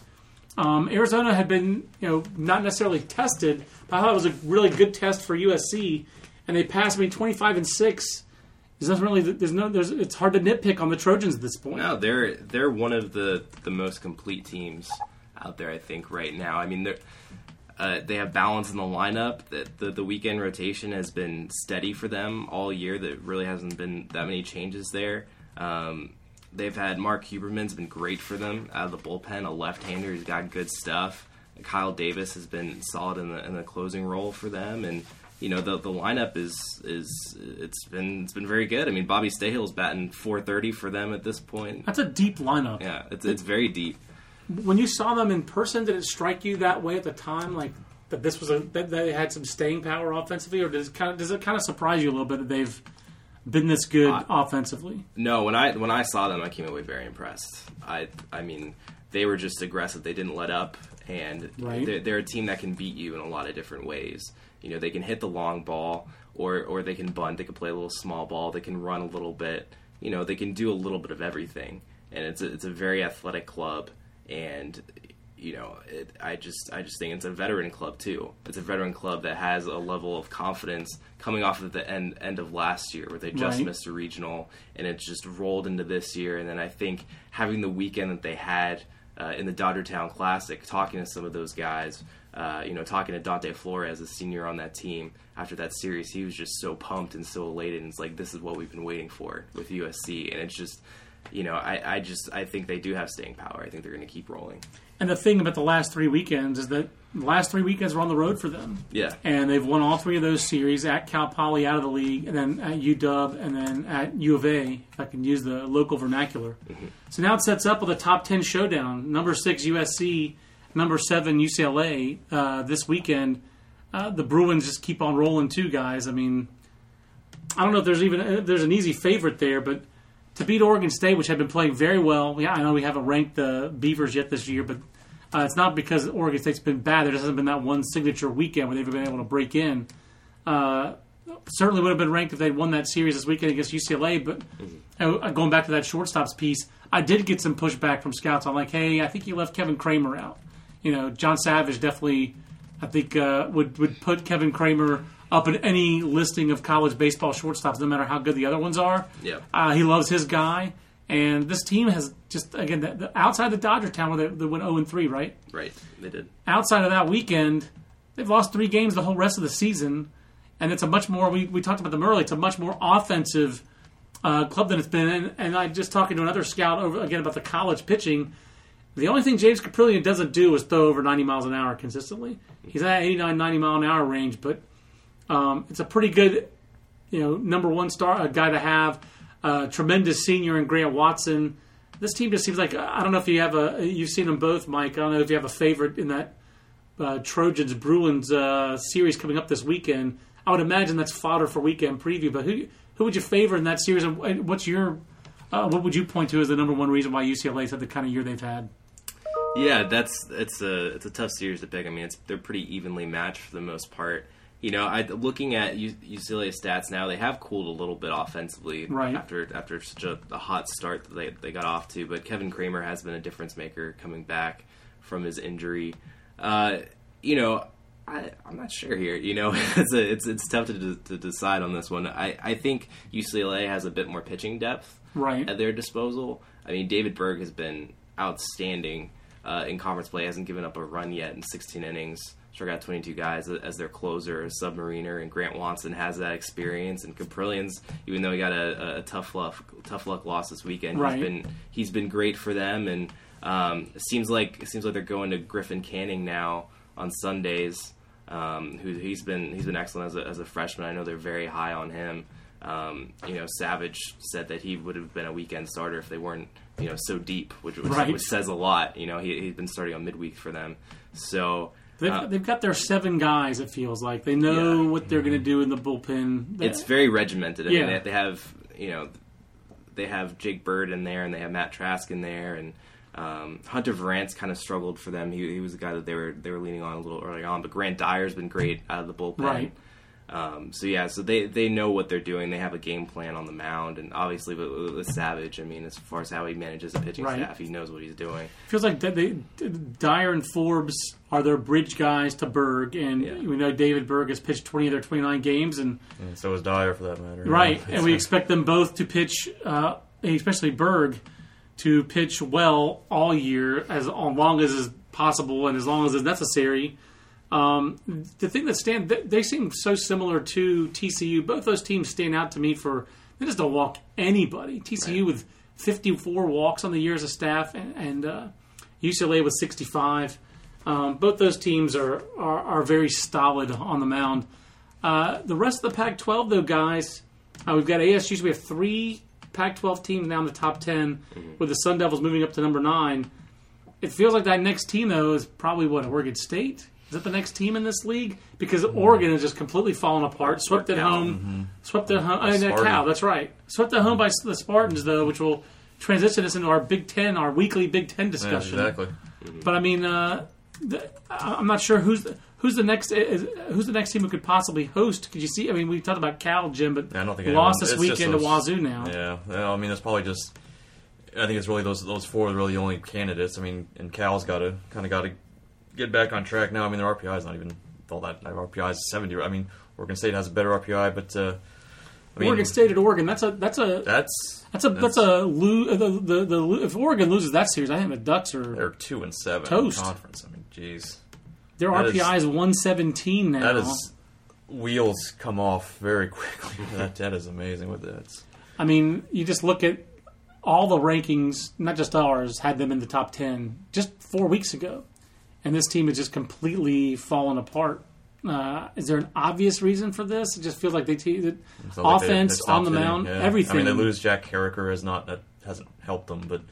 Arizona had been, you know, not necessarily tested, but I thought it was a really good test for USC, and they passed. I mean, 25-6. It's hard to nitpick on the Trojans at this point. No, they're one of the most complete teams out there, I think, right now. I mean, they have balance in the lineup. The weekend rotation has been steady for them all year. There really hasn't been that many changes there. They've had Mark Huberman's been great for them out of the bullpen, a left-hander who's got good stuff. Kyle Davis has been solid in the closing role for them, and you know the lineup it's been very good. I mean, Bobby Stahill's batting .430 for them at this point. That's a deep lineup. Yeah, it's very deep. When you saw them in person, did it strike you that way at the time, like that this was that they had some staying power offensively, or does it kind of surprise you a little bit that they've been this good offensively? No, when I saw them, I came away very impressed. I mean, they were just aggressive. They didn't let up, and right. they're a team that can beat you in a lot of different ways. You know, they can hit the long ball, or they can bunt. They can play a little small ball. They can run a little bit. You know, they can do a little bit of everything, and it's a very athletic club. And you know, I just think it's a veteran club too. It's a veteran club that has a level of confidence coming off of the end of last year, where they just right. missed a regional, and it's just rolled into this year. And then I think having the weekend that they had in the Dodgertown Classic, talking to some of those guys, you know, talking to Dante Flores, a senior on that team, after that series, he was just so pumped and so elated. And it's like, this is what we've been waiting for with USC, and it's just. You know, I think they do have staying power. I think they're going to keep rolling. And the thing about the last three weekends is that the last three weekends were on the road for them. Yeah. And they've won all three of those series at Cal Poly out of the league, and then at UW, and then at U of A, if I can use the local vernacular. Mm-hmm. So now it sets up with a top 10 showdown. Number 6, USC, number 7, UCLA this weekend. The Bruins just keep on rolling too, guys. I mean, I don't know if there's an easy favorite there, but to beat Oregon State, which had been playing very well. Yeah, I know we haven't ranked the Beavers yet this year, but it's not because Oregon State's been bad. There just hasn't been that one signature weekend where they've been able to break in. Certainly would have been ranked if they'd won that series this weekend against UCLA, but going back to that shortstops piece, I did get some pushback from scouts. I'm like, hey, I think you left Kevin Kramer out. You know, John Savage definitely, I think, would put Kevin Kramer up in any listing of college baseball shortstops, no matter how good the other ones are. Yeah. He loves his guy. And this team has just, again, outside the Dodgertown, where they went 0-3, right? Right, they did. Outside of that weekend, they've lost 3 games the whole rest of the season. And it's a much more, we talked about them earlier, it's a much more offensive club than it's been. And I just talking to another scout, again, about the college pitching. The only thing James Caprillion doesn't do is throw over 90 miles an hour consistently. He's at 89, 90 mile an hour range, but it's a pretty good, you know, number one star guy to have. Tremendous senior in Grant Watson. This team just seems like, I don't know if you have you've seen them both, Mike. I don't know if you have a favorite in that Trojans-Bruins series coming up this weekend. I would imagine that's fodder for weekend preview. But who would you favor in that series? And what's your what would you point to as the number one reason why UCLA's had the kind of year they've had? Yeah, it's a tough series to pick. I mean, they're pretty evenly matched for the most part. You know, looking at UCLA stats now, they have cooled a little bit offensively right. after such a hot start that they got off to. But Kevin Kramer has been a difference maker coming back from his injury. You know, I'm not sure here. You know, it's tough to decide on this one. I think UCLA has a bit more pitching depth right. at their disposal. I mean, David Berg has been outstanding in conference play. Hasn't given up a run yet in 16 innings. Sure got 22 guys as their closer, a submariner, and Grant Watson has that experience. And Caprillions, even though he got a tough luck loss this weekend, right. he's been great for them. And it seems like they're going to Griffin Canning now on Sundays. Who he's been excellent as a freshman. I know they're very high on him. You know, Savage said that he would have been a weekend starter if they weren't, you know, so deep, which says a lot. You know, he'd been starting on midweek for them. So they've got their seven guys, it feels like. They know what they're going to do in the bullpen. It's very regimented. I mean, they have, you know, they have Jake Bird in there, and they have Matt Trask in there, and Hunter Verantz kind of struggled for them. He was the guy that they were leaning on a little early on, but Grant Dyer's been great out of the bullpen. Right. So they know what they're doing. They have a game plan on the mound, and obviously with Savage, I mean, as far as how he manages a pitching staff, he knows what he's doing. Feels like Dyer and Forbes are their bridge guys to Berg, and we know David Berg has pitched 20 of their 29 games, and so has Dyer for that matter. Right, and we expect them both to pitch, especially Berg, to pitch well all year, as long as is possible and as long as is necessary. The thing that they seem so similar to TCU. Both those teams stand out to me for they just don't walk anybody. TCU with 54 walks on the year as a staff, and UCLA with 65. Both those teams are very solid on the mound. The rest of the Pac-12, though, guys, we've got ASU. So we have three Pac-12 teams now in the top 10, with the Sun Devils moving up to number 9. It feels like that next team, though, is probably Oregon State. Is that the next team in this league? Because Oregon is just completely fallen apart. Swept at home. Cal, that's right. Swept at home by the Spartans, though, which will transition us into our Big Ten, our weekly Big Ten discussion. Yeah, exactly. But I mean, I'm not sure who's the next team who could possibly host. Could you see? I mean, we talked about Cal, Jim, but I don't think lost this weekend to Wazoo now. Yeah, well, I mean, it's probably just. I think it's really those four are really the only candidates. I mean, and Cal's got to get back on track now. I mean, their RPI is not even all that. RPI is 70. I mean, Oregon State has a better RPI, but Oregon State at Oregon. If Oregon loses that series, I think the Ducks are they're 2-7 toast. In conference. I mean, jeez, their RPI is 117 now. That is wheels come off very quickly. that is amazing with that. I mean, you just look at all the rankings, not just ours, had them in the top 10 just 4 weeks ago. And this team is just completely fallen apart. Is there an obvious reason for this? It just feels like the offense on the mound, everything. I mean, they lose Jack Carriker hasn't helped them, but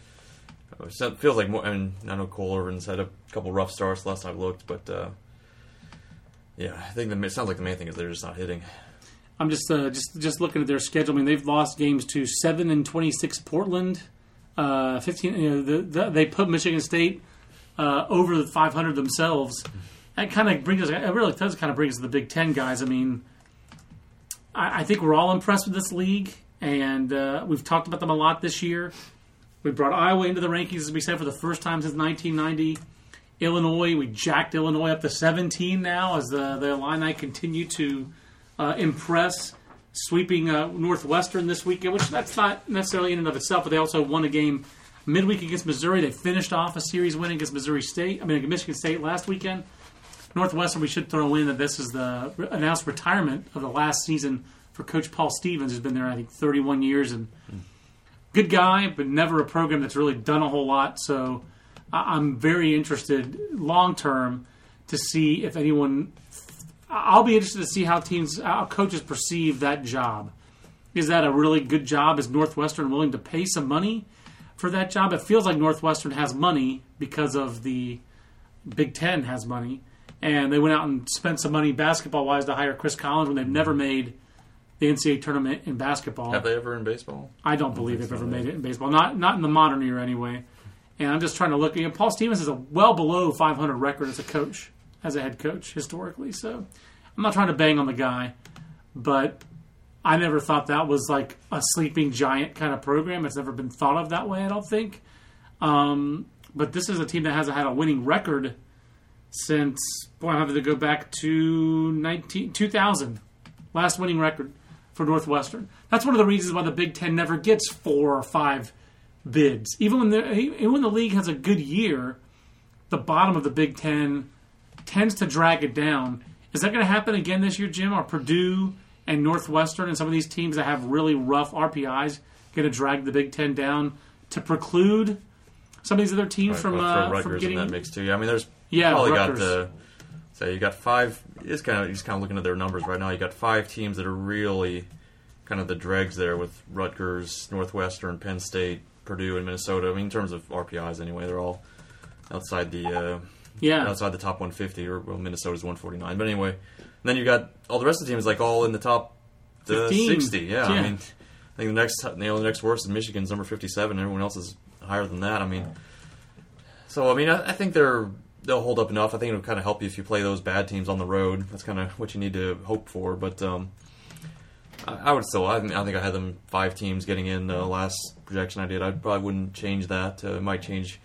it feels like more. I mean, I know Cole Irvin's had a couple rough starts last time I looked, but I think it sounds like the main thing is they're just not hitting. I'm just looking at their schedule. I mean, they've lost games to 7-26 Portland, 15. You know, they put Michigan State. Over the 500 themselves, it really does bring us to the Big Ten, guys. I mean, I think we're all impressed with this league, and we've talked about them a lot this year. We brought Iowa into the rankings, as we said, for the first time since 1990. Illinois, we jacked Illinois up to 17 now as the Illini continue to impress, sweeping Northwestern this weekend, which that's not necessarily in and of itself, but they also won a game midweek against Missouri. They finished off a series win against Michigan State last weekend. Northwestern, we should throw in that this is the announced retirement of the last season for Coach Paul Stevens, who's been there, I think, 31 years. And good guy, but never a program that's really done a whole lot. So I'm very interested long-term to see if anyone – I'll be interested to see how coaches perceive that job. Is that a really good job? Is Northwestern willing to pay some money for that job? It feels like Northwestern has money because of the Big Ten has money, and they went out and spent some money basketball-wise to hire Chris Collins when they've never made the NCAA tournament in basketball. Have they ever in baseball? I don't believe they've ever made it in baseball. Not in the modern year anyway. And I'm just trying to look. You know, Paul Stevens is a well below 500 record as a head coach historically. So I'm not trying to bang on the guy, but I never thought that was like a sleeping giant kind of program. It's never been thought of that way, I don't think. But this is a team that hasn't had a winning record since, I'm having to go back to 2000. Last winning record for Northwestern. That's one of the reasons why the Big Ten never gets 4 or 5 bids. Even when the league has a good year, the bottom of the Big Ten tends to drag it down. Is that going to happen again this year, Jim? Or Purdue and Northwestern and some of these teams that have really rough RPIs going to drag the Big Ten down to preclude some of these other teams from getting in that mix too. Yeah, I mean, there's probably Rutgers. You got five. It's kind of looking at their numbers right now. You got 5 teams that are really kind of the dregs there with Rutgers, Northwestern, Penn State, Purdue, and Minnesota. I mean, in terms of RPIs anyway, they're all outside the outside the top 150, or well, Minnesota's 149. But anyway, and then you got all the rest of the teams like all in the top 60. Yeah, I mean, I think the next worst is Michigan's number 57. Everyone else is higher than that. I mean, so I mean, I think they'll hold up enough. I think it'll kind of help you if you play those bad teams on the road. That's kind of what you need to hope for. But I would still. I think I had them 5 teams getting in the last projection I did. I probably wouldn't change that. It might change.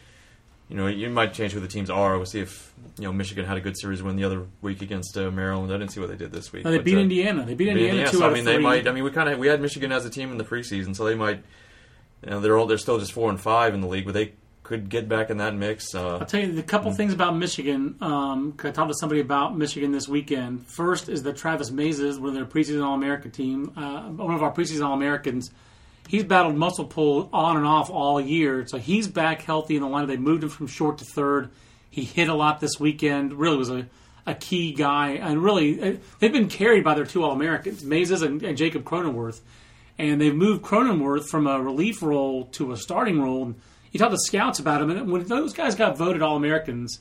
You know, you might change who the teams are. We'll see if, you know, Michigan had a good series win the other week against Maryland. I didn't see what they did this week. No, they beat Indiana. They beat Indiana 2 out of 3. So, I mean, they might. I mean, we had Michigan as a team in the preseason, so they might. You know, they're still just 4-5 in the league, but they could get back in that mix. I'll tell you the couple things about Michigan. I talked to somebody about Michigan this weekend. First is that Travis Mazes, one of their preseason All-American team, one of our preseason All-Americans. He's battled muscle pull on and off all year, so he's back healthy in the lineup. They moved him from short to third. He hit a lot this weekend. Really was a key guy, and really they've been carried by their 2 All-Americans, Mazes and Jacob Cronenworth, and they've moved Cronenworth from a relief role to a starting role. You talk to scouts about him, and when those guys got voted All-Americans,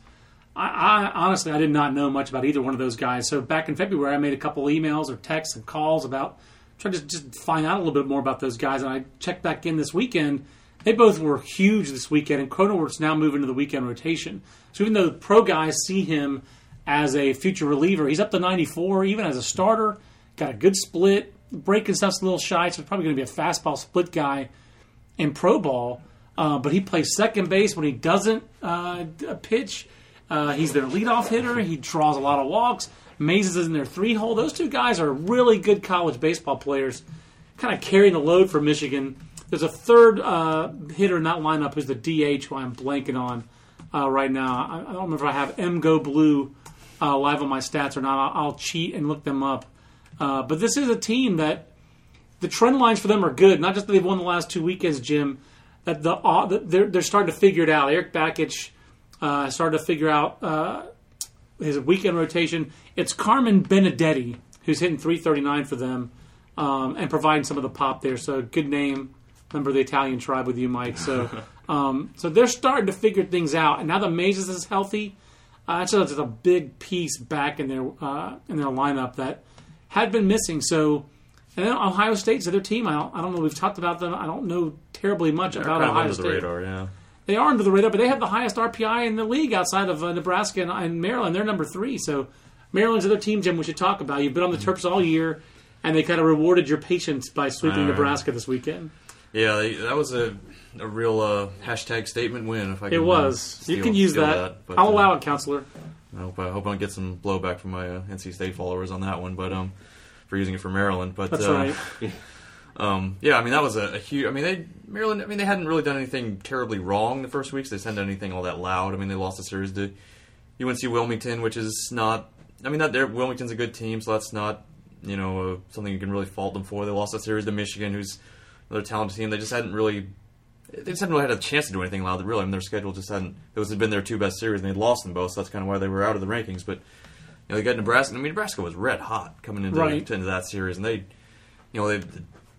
I honestly I did not know much about either one of those guys. So back in February, I made a couple emails or texts and calls about. Try to just find out a little bit more about those guys, and I checked back in this weekend. They both were huge this weekend, and Cronenworth's now moving to the weekend rotation. So even though the pro guys see him as a future reliever, he's up to 94, even as a starter. Got a good split. Breaking stuff's a little shy, so he's probably going to be a fastball split guy in pro ball. But he plays second base when he doesn't pitch. He's their leadoff hitter. He draws a lot of walks. Mazes is in their 3-hole. Those 2 guys are really good college baseball players, kind of carrying the load for Michigan. There's a third hitter in that lineup who's the DH, who I'm blanking on right now. I don't remember if I have MGO Blue live on my stats or not. I'll cheat and look them up. But this is a team that the trend lines for them are good. Not just that they've won the last 2 weekends, Jim, that they're starting to figure it out. Eric Bakich started to figure out his weekend rotation. It's Carmen Benedetti who's hitting 339 for them and providing some of the pop there. So good name. Remember the Italian tribe with you, Mike. So so they're starting to figure things out. And now that Mazes is healthy, it's a big piece back in their lineup that had been missing. So and then Ohio State's their team. I don't know. We've talked about them. I don't know terribly much about Ohio State. They're kind of under the radar, yeah. They are under the radar, but they have the highest RPI in the league outside of Nebraska and Maryland. They're number 3. So Maryland's other team, Jim, we should talk about. You've been on the Terps all year, and they kind of rewarded your patience by sweeping Nebraska this weekend. Yeah, that was a real hashtag statement win. If I can, it was. You can use that. But, I'll allow it, counselor. I hope I don't get some blowback from my NC State followers on that one, but for using it for Maryland. But, that's right. Yeah, I mean that was a huge. I mean Maryland. I mean they hadn't really done anything terribly wrong the first weeks. They hadn't done anything all that loud. I mean they lost the series to UNC Wilmington, which is not. I mean Wilmington's a good team, so that's not something you can really fault them for. They lost the series to Michigan, who's another talented team. They just hadn't really had a chance to do anything loud. Really, I mean their schedule just hadn't. Those had been their 2 best series, and they'd lost them both. So that's kind of why they were out of the rankings. But they got Nebraska. I mean Nebraska was red hot coming into that series, and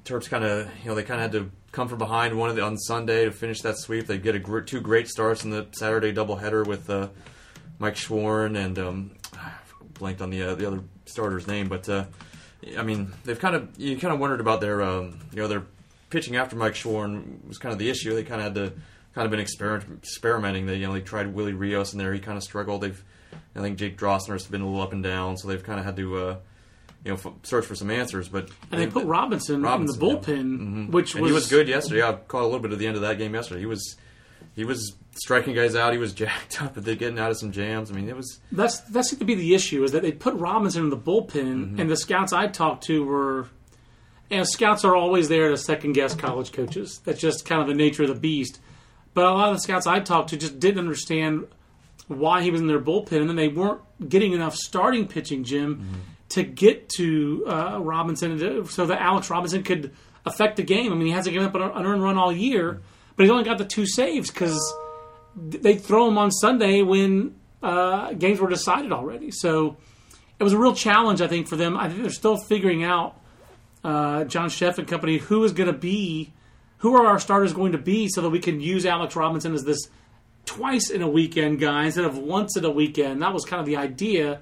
Terps kind of had to come from behind on Sunday to finish that sweep. They get 2 great starts in the Saturday doubleheader with Mike Schworn and I blanked on the other starter's name. But I mean, they've you kind of wondered about their their pitching after Mike Schworn was kind of the issue. They kind of had to been experimenting. They tried Willie Rios in there. He kind of struggled. I think Jake Drossner has been a little up and down, so they've kind of had to. Search for some answers, but they put Robinson in the bullpen, which was he was good yesterday. I caught a little bit of the end of that game yesterday. He was striking guys out. He was jacked up, but they're getting out of some jams. I mean, it was that seemed to be the issue is that they put Robinson in the bullpen, and the scouts I talked to were, scouts are always there to second guess college coaches. That's just kind of the nature of the beast. But a lot of the scouts I talked to just didn't understand why he was in their bullpen, and then they weren't getting enough starting pitching, Jim. Mm-hmm. To get to Robinson so that Alex Robinson could affect the game. I mean, he hasn't given up an earned run all year, but he's only got the 2 saves because they throw him on Sunday when games were decided already. So it was a real challenge, I think, for them. I think they're still figuring out John Sheff and company, who are our starters going to be so that we can use Alex Robinson as this twice in a weekend guy instead of once in a weekend. That was kind of the idea.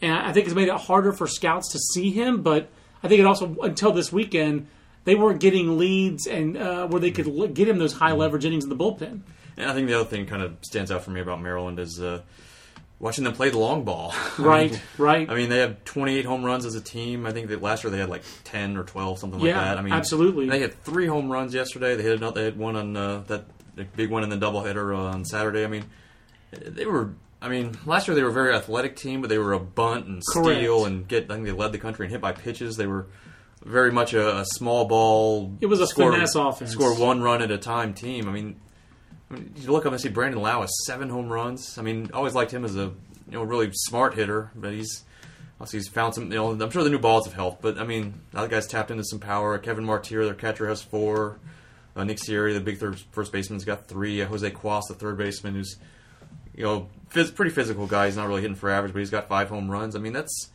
And I think it's made it harder for scouts to see him, but I think it also, until this weekend, they weren't getting leads and where they could get him those high-leverage innings in the bullpen. And I think the other thing kind of stands out for me about Maryland is watching them play the long ball. Right. I mean, they have 28 home runs as a team. I think that last year they had like 10 or 12, something like that. I mean, absolutely. They had 3 home runs yesterday. They had one on that big one in the doubleheader on Saturday. I mean, last year they were a very athletic team, but they were a bunt and steal and I think they led the country in hit by pitches. They were very much a small ball. It was a finesse offense. Score one run at a time team. I mean, you look up and see Brandon Lau has 7 home runs. I mean, always liked him as a really smart hitter, but he's found some. I'm sure the new balls have helped, but I mean, that guy's tapped into some power. Kevin Martier, their catcher, has 4. Nick Scieri, the big first baseman's got 3. Jose Quas, the third baseman, who's pretty physical guy. He's not really hitting for average, but he's got 5 home runs. I mean, that's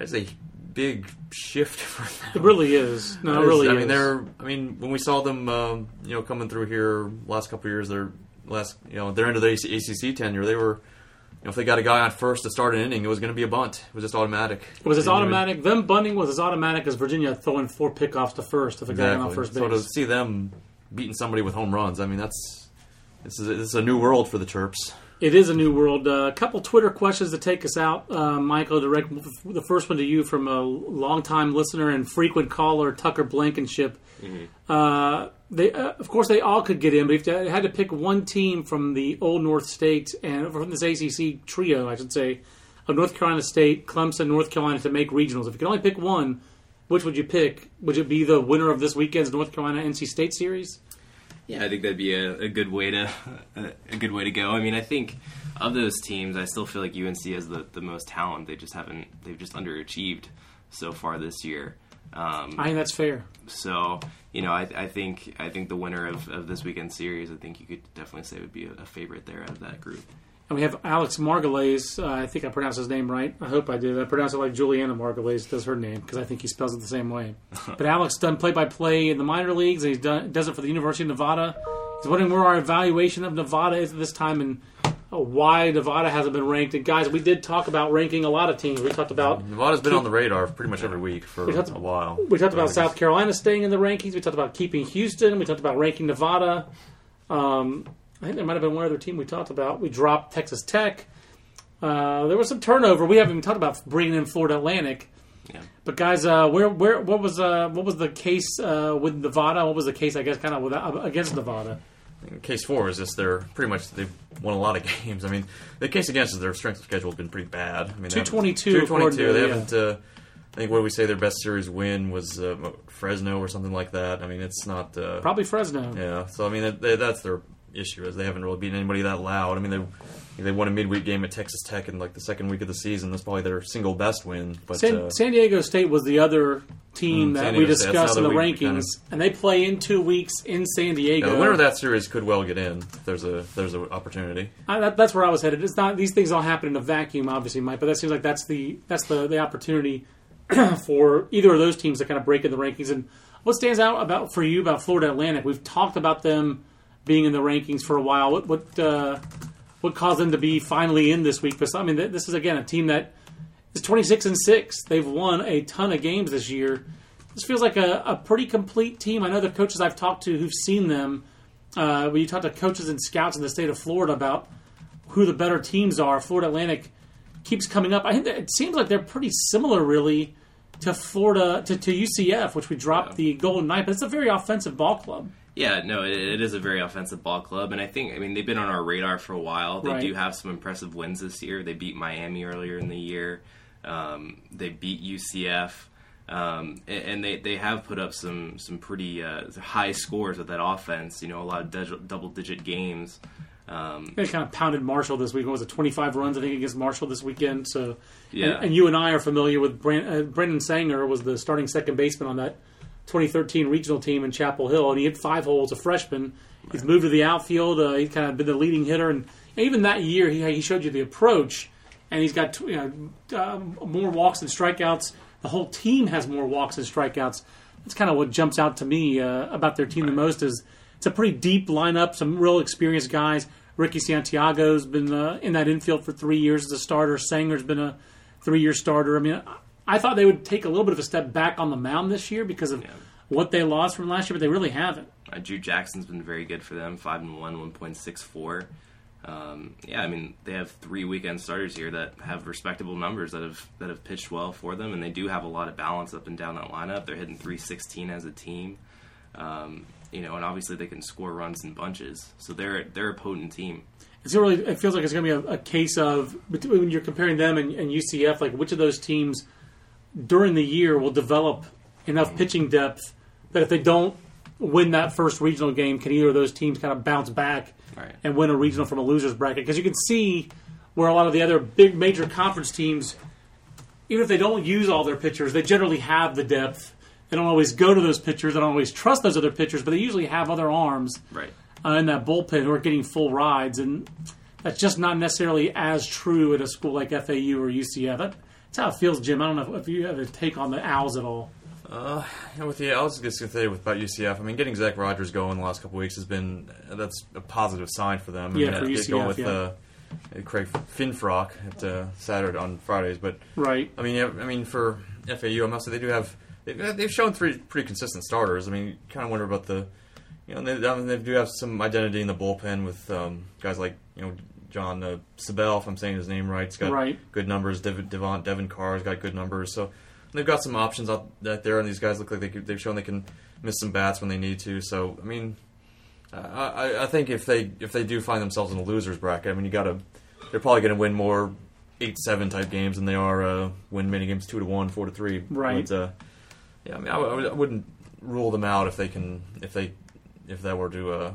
a big shift for them. It really is. No, it really is. I mean, when we saw them, coming through here last couple of years, their end of their ACC tenure, they were, if they got a guy on first to start an inning, it was going to be a bunt. It was just automatic. It was as automatic. Them bunting was as automatic as Virginia throwing 4 pickoffs to first if a guy went on first base. So to see them beating somebody with home runs, I mean, this is a new world for the Terps. It is a new world. A couple Twitter questions to take us out, Michael. I'll direct the first one to you from a longtime listener and frequent caller, Tucker Blankenship. Mm-hmm. Of course, they all could get in, but if they had to pick one team from the Old North State and from this ACC trio, I should say, of North Carolina State, Clemson, North Carolina, to make regionals. If you could only pick one, which would you pick? Would it be the winner of this weekend's North Carolina NC State series? Yeah, I think that'd be a good way to go. I mean, I think of those teams, I still feel like UNC has the most talent. They've just underachieved so far this year. I think that's fair. So, I think the winner of this weekend series, I think you could definitely say would be a favorite there out of that group. And we have Alex Margulies. I think I pronounced his name right. I hope I did. I pronounced it like Juliana Margulies does her name because I think he spells it the same way. But Alex done play-by-play in the minor leagues, and does it for the University of Nevada. He's wondering where our evaluation of Nevada is at this time and why Nevada hasn't been ranked. And, guys, we did talk about ranking a lot of teams. We talked about... Nevada's been on the radar pretty much every week for a while. We talked about South Carolina staying in the rankings. We talked about keeping Houston. We talked about ranking Nevada. I think there might have been one other team we talked about. We dropped Texas Tech. There was some turnover. We haven't even talked about bringing in Florida Atlantic. Yeah. But guys, what was the case with Nevada? What was the case, I guess, kind of against Nevada? Case 4 is just they've won a lot of games. I mean, the case against is their strength of schedule has been pretty bad. I mean, 222. They haven't. I think what we say their best series win was Fresno or something like that. I mean, it's not probably Fresno. Yeah. So I mean, that's their issue is they haven't really beaten anybody that loud. I mean, they won a midweek game at Texas Tech in like the second week of the season. That's probably their single best win. But San Diego State was the other team that we discussed in the rankings, and they play in 2 weeks in San Diego. Yeah, the winner of that series could well get in. There's an opportunity. That's where I was headed. It's not these things don't happen in a vacuum, obviously, Mike. But that seems like that's the opportunity for either of those teams to kind of break in the rankings. And what stands out for you about Florida Atlantic? We've talked about them being in the rankings for a while. What caused them to be finally in this week? But I mean, this is again a team that is 26-6. They've won a ton of games this year. This feels like a pretty complete team. I know the coaches I've talked to who've seen them. When you talk to coaches and scouts in the state of Florida about who the better teams are, Florida Atlantic keeps coming up. I think that it seems like they're pretty similar, really, to Florida to UCF, which we dropped the Golden Knight. But it's a very offensive ball club. Yeah, no, it is a very offensive ball club, and I think, they've been on our radar for a while. They do have some impressive wins this year. They beat Miami earlier in the year. They beat UCF, and they have put up some pretty high scores with that offense, a lot of double-digit games. They kind of pounded Marshall this week. What was it, 25 runs, I think, against Marshall this weekend? So, yeah. And you and I are familiar with Brendan Sanger was the starting second baseman on that 2013 regional team in Chapel Hill, and he hit 5 holes, a freshman. Right. He's moved to the outfield. He's kind of been the leading hitter, and even that year, he showed you the approach, and he's got more walks than strikeouts. The whole team has more walks than strikeouts. That's kind of what jumps out to me about their team the most is it's a pretty deep lineup, some real experienced guys. Ricky Santiago's been in that infield for 3 years as a starter. Sanger's been a three-year starter. I mean, I thought they would take a little bit of a step back on the mound this year because of what they lost from last year, but they really haven't. Drew Jackson's been very good for them, 5-1, 1.64. Yeah, I mean, they have three weekend starters here that have respectable numbers that have pitched well for them, and they do have a lot of balance up and down that lineup. They're hitting .316 as a team, and obviously they can score runs in bunches. So they're a potent team. It feels like it's going to be a case of when you're comparing them and UCF, like which of those teams during the year will develop enough pitching depth that if they don't win that first regional game, can either of those teams kind of bounce back and win a regional from a loser's bracket? Because you can see where a lot of the other big major conference teams, even if they don't use all their pitchers, they generally have the depth. They don't always go to those pitchers. They don't always trust those other pitchers, but they usually have other arms in that bullpen who are getting full rides, and that's just not necessarily as true at a school like FAU or UCF. That's how it feels, Jim. I don't know if you have a take on the Owls at all. With the Owls, just gonna say about UCF. I mean, getting Zach Rogers going the last couple of weeks has been that's a positive sign for them. Yeah, I mean, for UCF, going with Craig Finfrock at Saturday on Fridays, but I mean for FAU, I must say they do have they've shown three pretty consistent starters. I mean, you kind of wonder about the they do have some identity in the bullpen with guys like John Sabell, if I'm saying his name right. He's got good numbers. Devin Carr's got good numbers. So. They've got some options out there, and these guys look like they've shown they can miss some bats when they need to. So, I mean, I think if they do find themselves in a loser's bracket, I mean, they're probably going to win more 8-7 type games than they are win many games 2-1, 4-3. Right. But, I mean, I wouldn't rule them out if they were to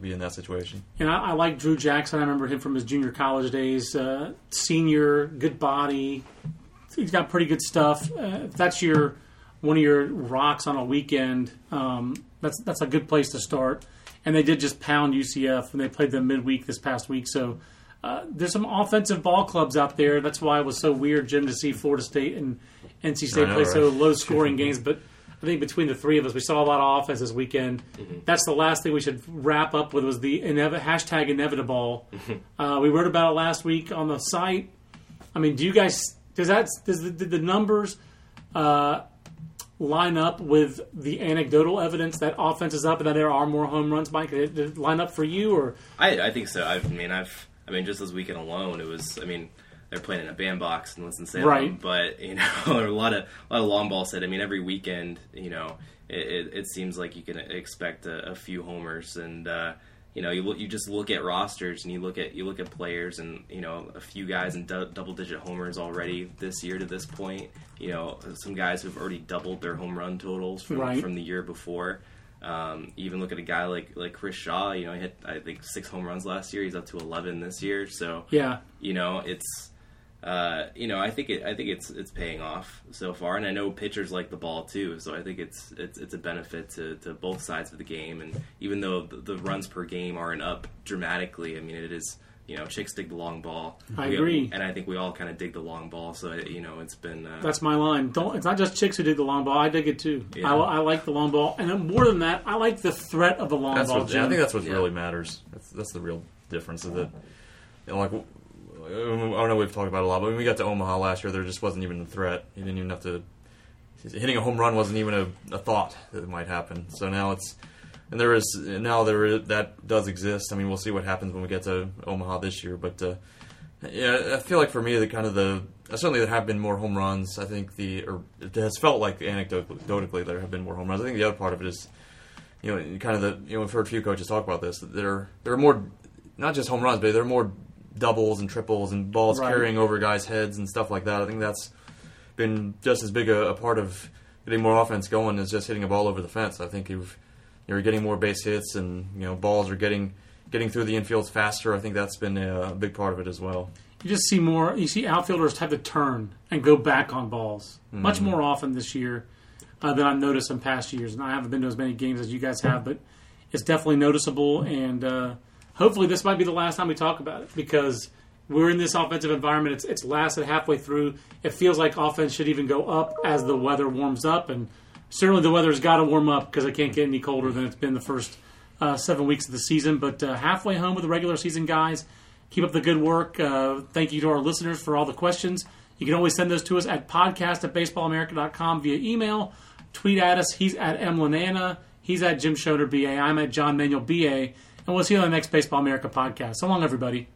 be in that situation. And I like Drew Jackson. I remember him from his junior college days. Senior, good body. He's got pretty good stuff. If that's one of your rocks on a weekend, that's a good place to start. And they did just pound UCF when they played them midweek this past week. So there's some offensive ball clubs out there. That's why it was so weird, Jim, to see Florida State and NC State play so low-scoring games. But I think between the three of us, we saw a lot of offense this weekend. Mm-hmm. That's the last thing we should wrap up with was the hashtag inevitable. Mm-hmm. We wrote about it last week on the site. I mean, do you guys... Did the numbers line up with the anecdotal evidence that offense is up and that there are more home runs, Mike? Did it line up for you? Or I think so. I mean, just this weekend alone, it was. I mean, they're playing in a bandbox in Winston-Salem, but there are a lot of long balls hit. I mean, every weekend, it seems like you can expect a few homers and. You just look at rosters and you look at players and a few guys in double-digit homers already this year to this point. Some guys who've already doubled their home run totals from the year before. Even look at a guy like Chris Shaw. He hit I think 6 home runs last year. He's up to 11 this year. So it's I think it's paying off so far. And I know pitchers like the ball too, so I think it's a benefit to both sides of the game. And even though the runs per game aren't up dramatically, I mean, it is, chicks dig the long ball. I agree. And I think we all kind of dig the long ball. So, it's been... that's my line. It's not just chicks who dig the long ball. I dig it too. Yeah. I like the long ball. And more than that, I like the threat of the long ball. I think that's what really matters. That's the real difference. Is that, I don't know, we've talked about it a lot, but when we got to Omaha last year, there just wasn't even a threat. You didn't even have to... Hitting a home run wasn't even a thought that it might happen. So now it's... And that does exist. I mean, we'll see what happens when we get to Omaha this year. But, I feel like for me, certainly there have been more home runs. I think it has felt like anecdotally there have been more home runs. I think the other part of it is, we've heard a few coaches talk about this, that there are more, not just home runs, but there are more doubles and triples and balls carrying over guys' heads and stuff like that. I think that's been just as big a part of getting more offense going as just hitting a ball over the fence. I think you're getting more base hits and balls are getting through the infields faster. I think that's been a big part of it as well. You just see more. You see outfielders have to turn and go back on balls much more often this year than I've noticed in past years. And I haven't been to as many games as you guys have, but it's definitely noticeable and. Hopefully this might be the last time we talk about it because we're in this offensive environment. It's lasted halfway through. It feels like offense should even go up as the weather warms up, and certainly the weather's got to warm up because it can't get any colder than it's been the first 7 weeks of the season. But halfway home with the regular season, guys. Keep up the good work. Thank you to our listeners for all the questions. You can always send those to us at podcast@baseballamerica.com via email. Tweet at us. He's at @MLanana. He's at @JimSchoner BA. I'm at @JohnManuelBA. And we'll see you on the next Baseball America podcast. So long, everybody.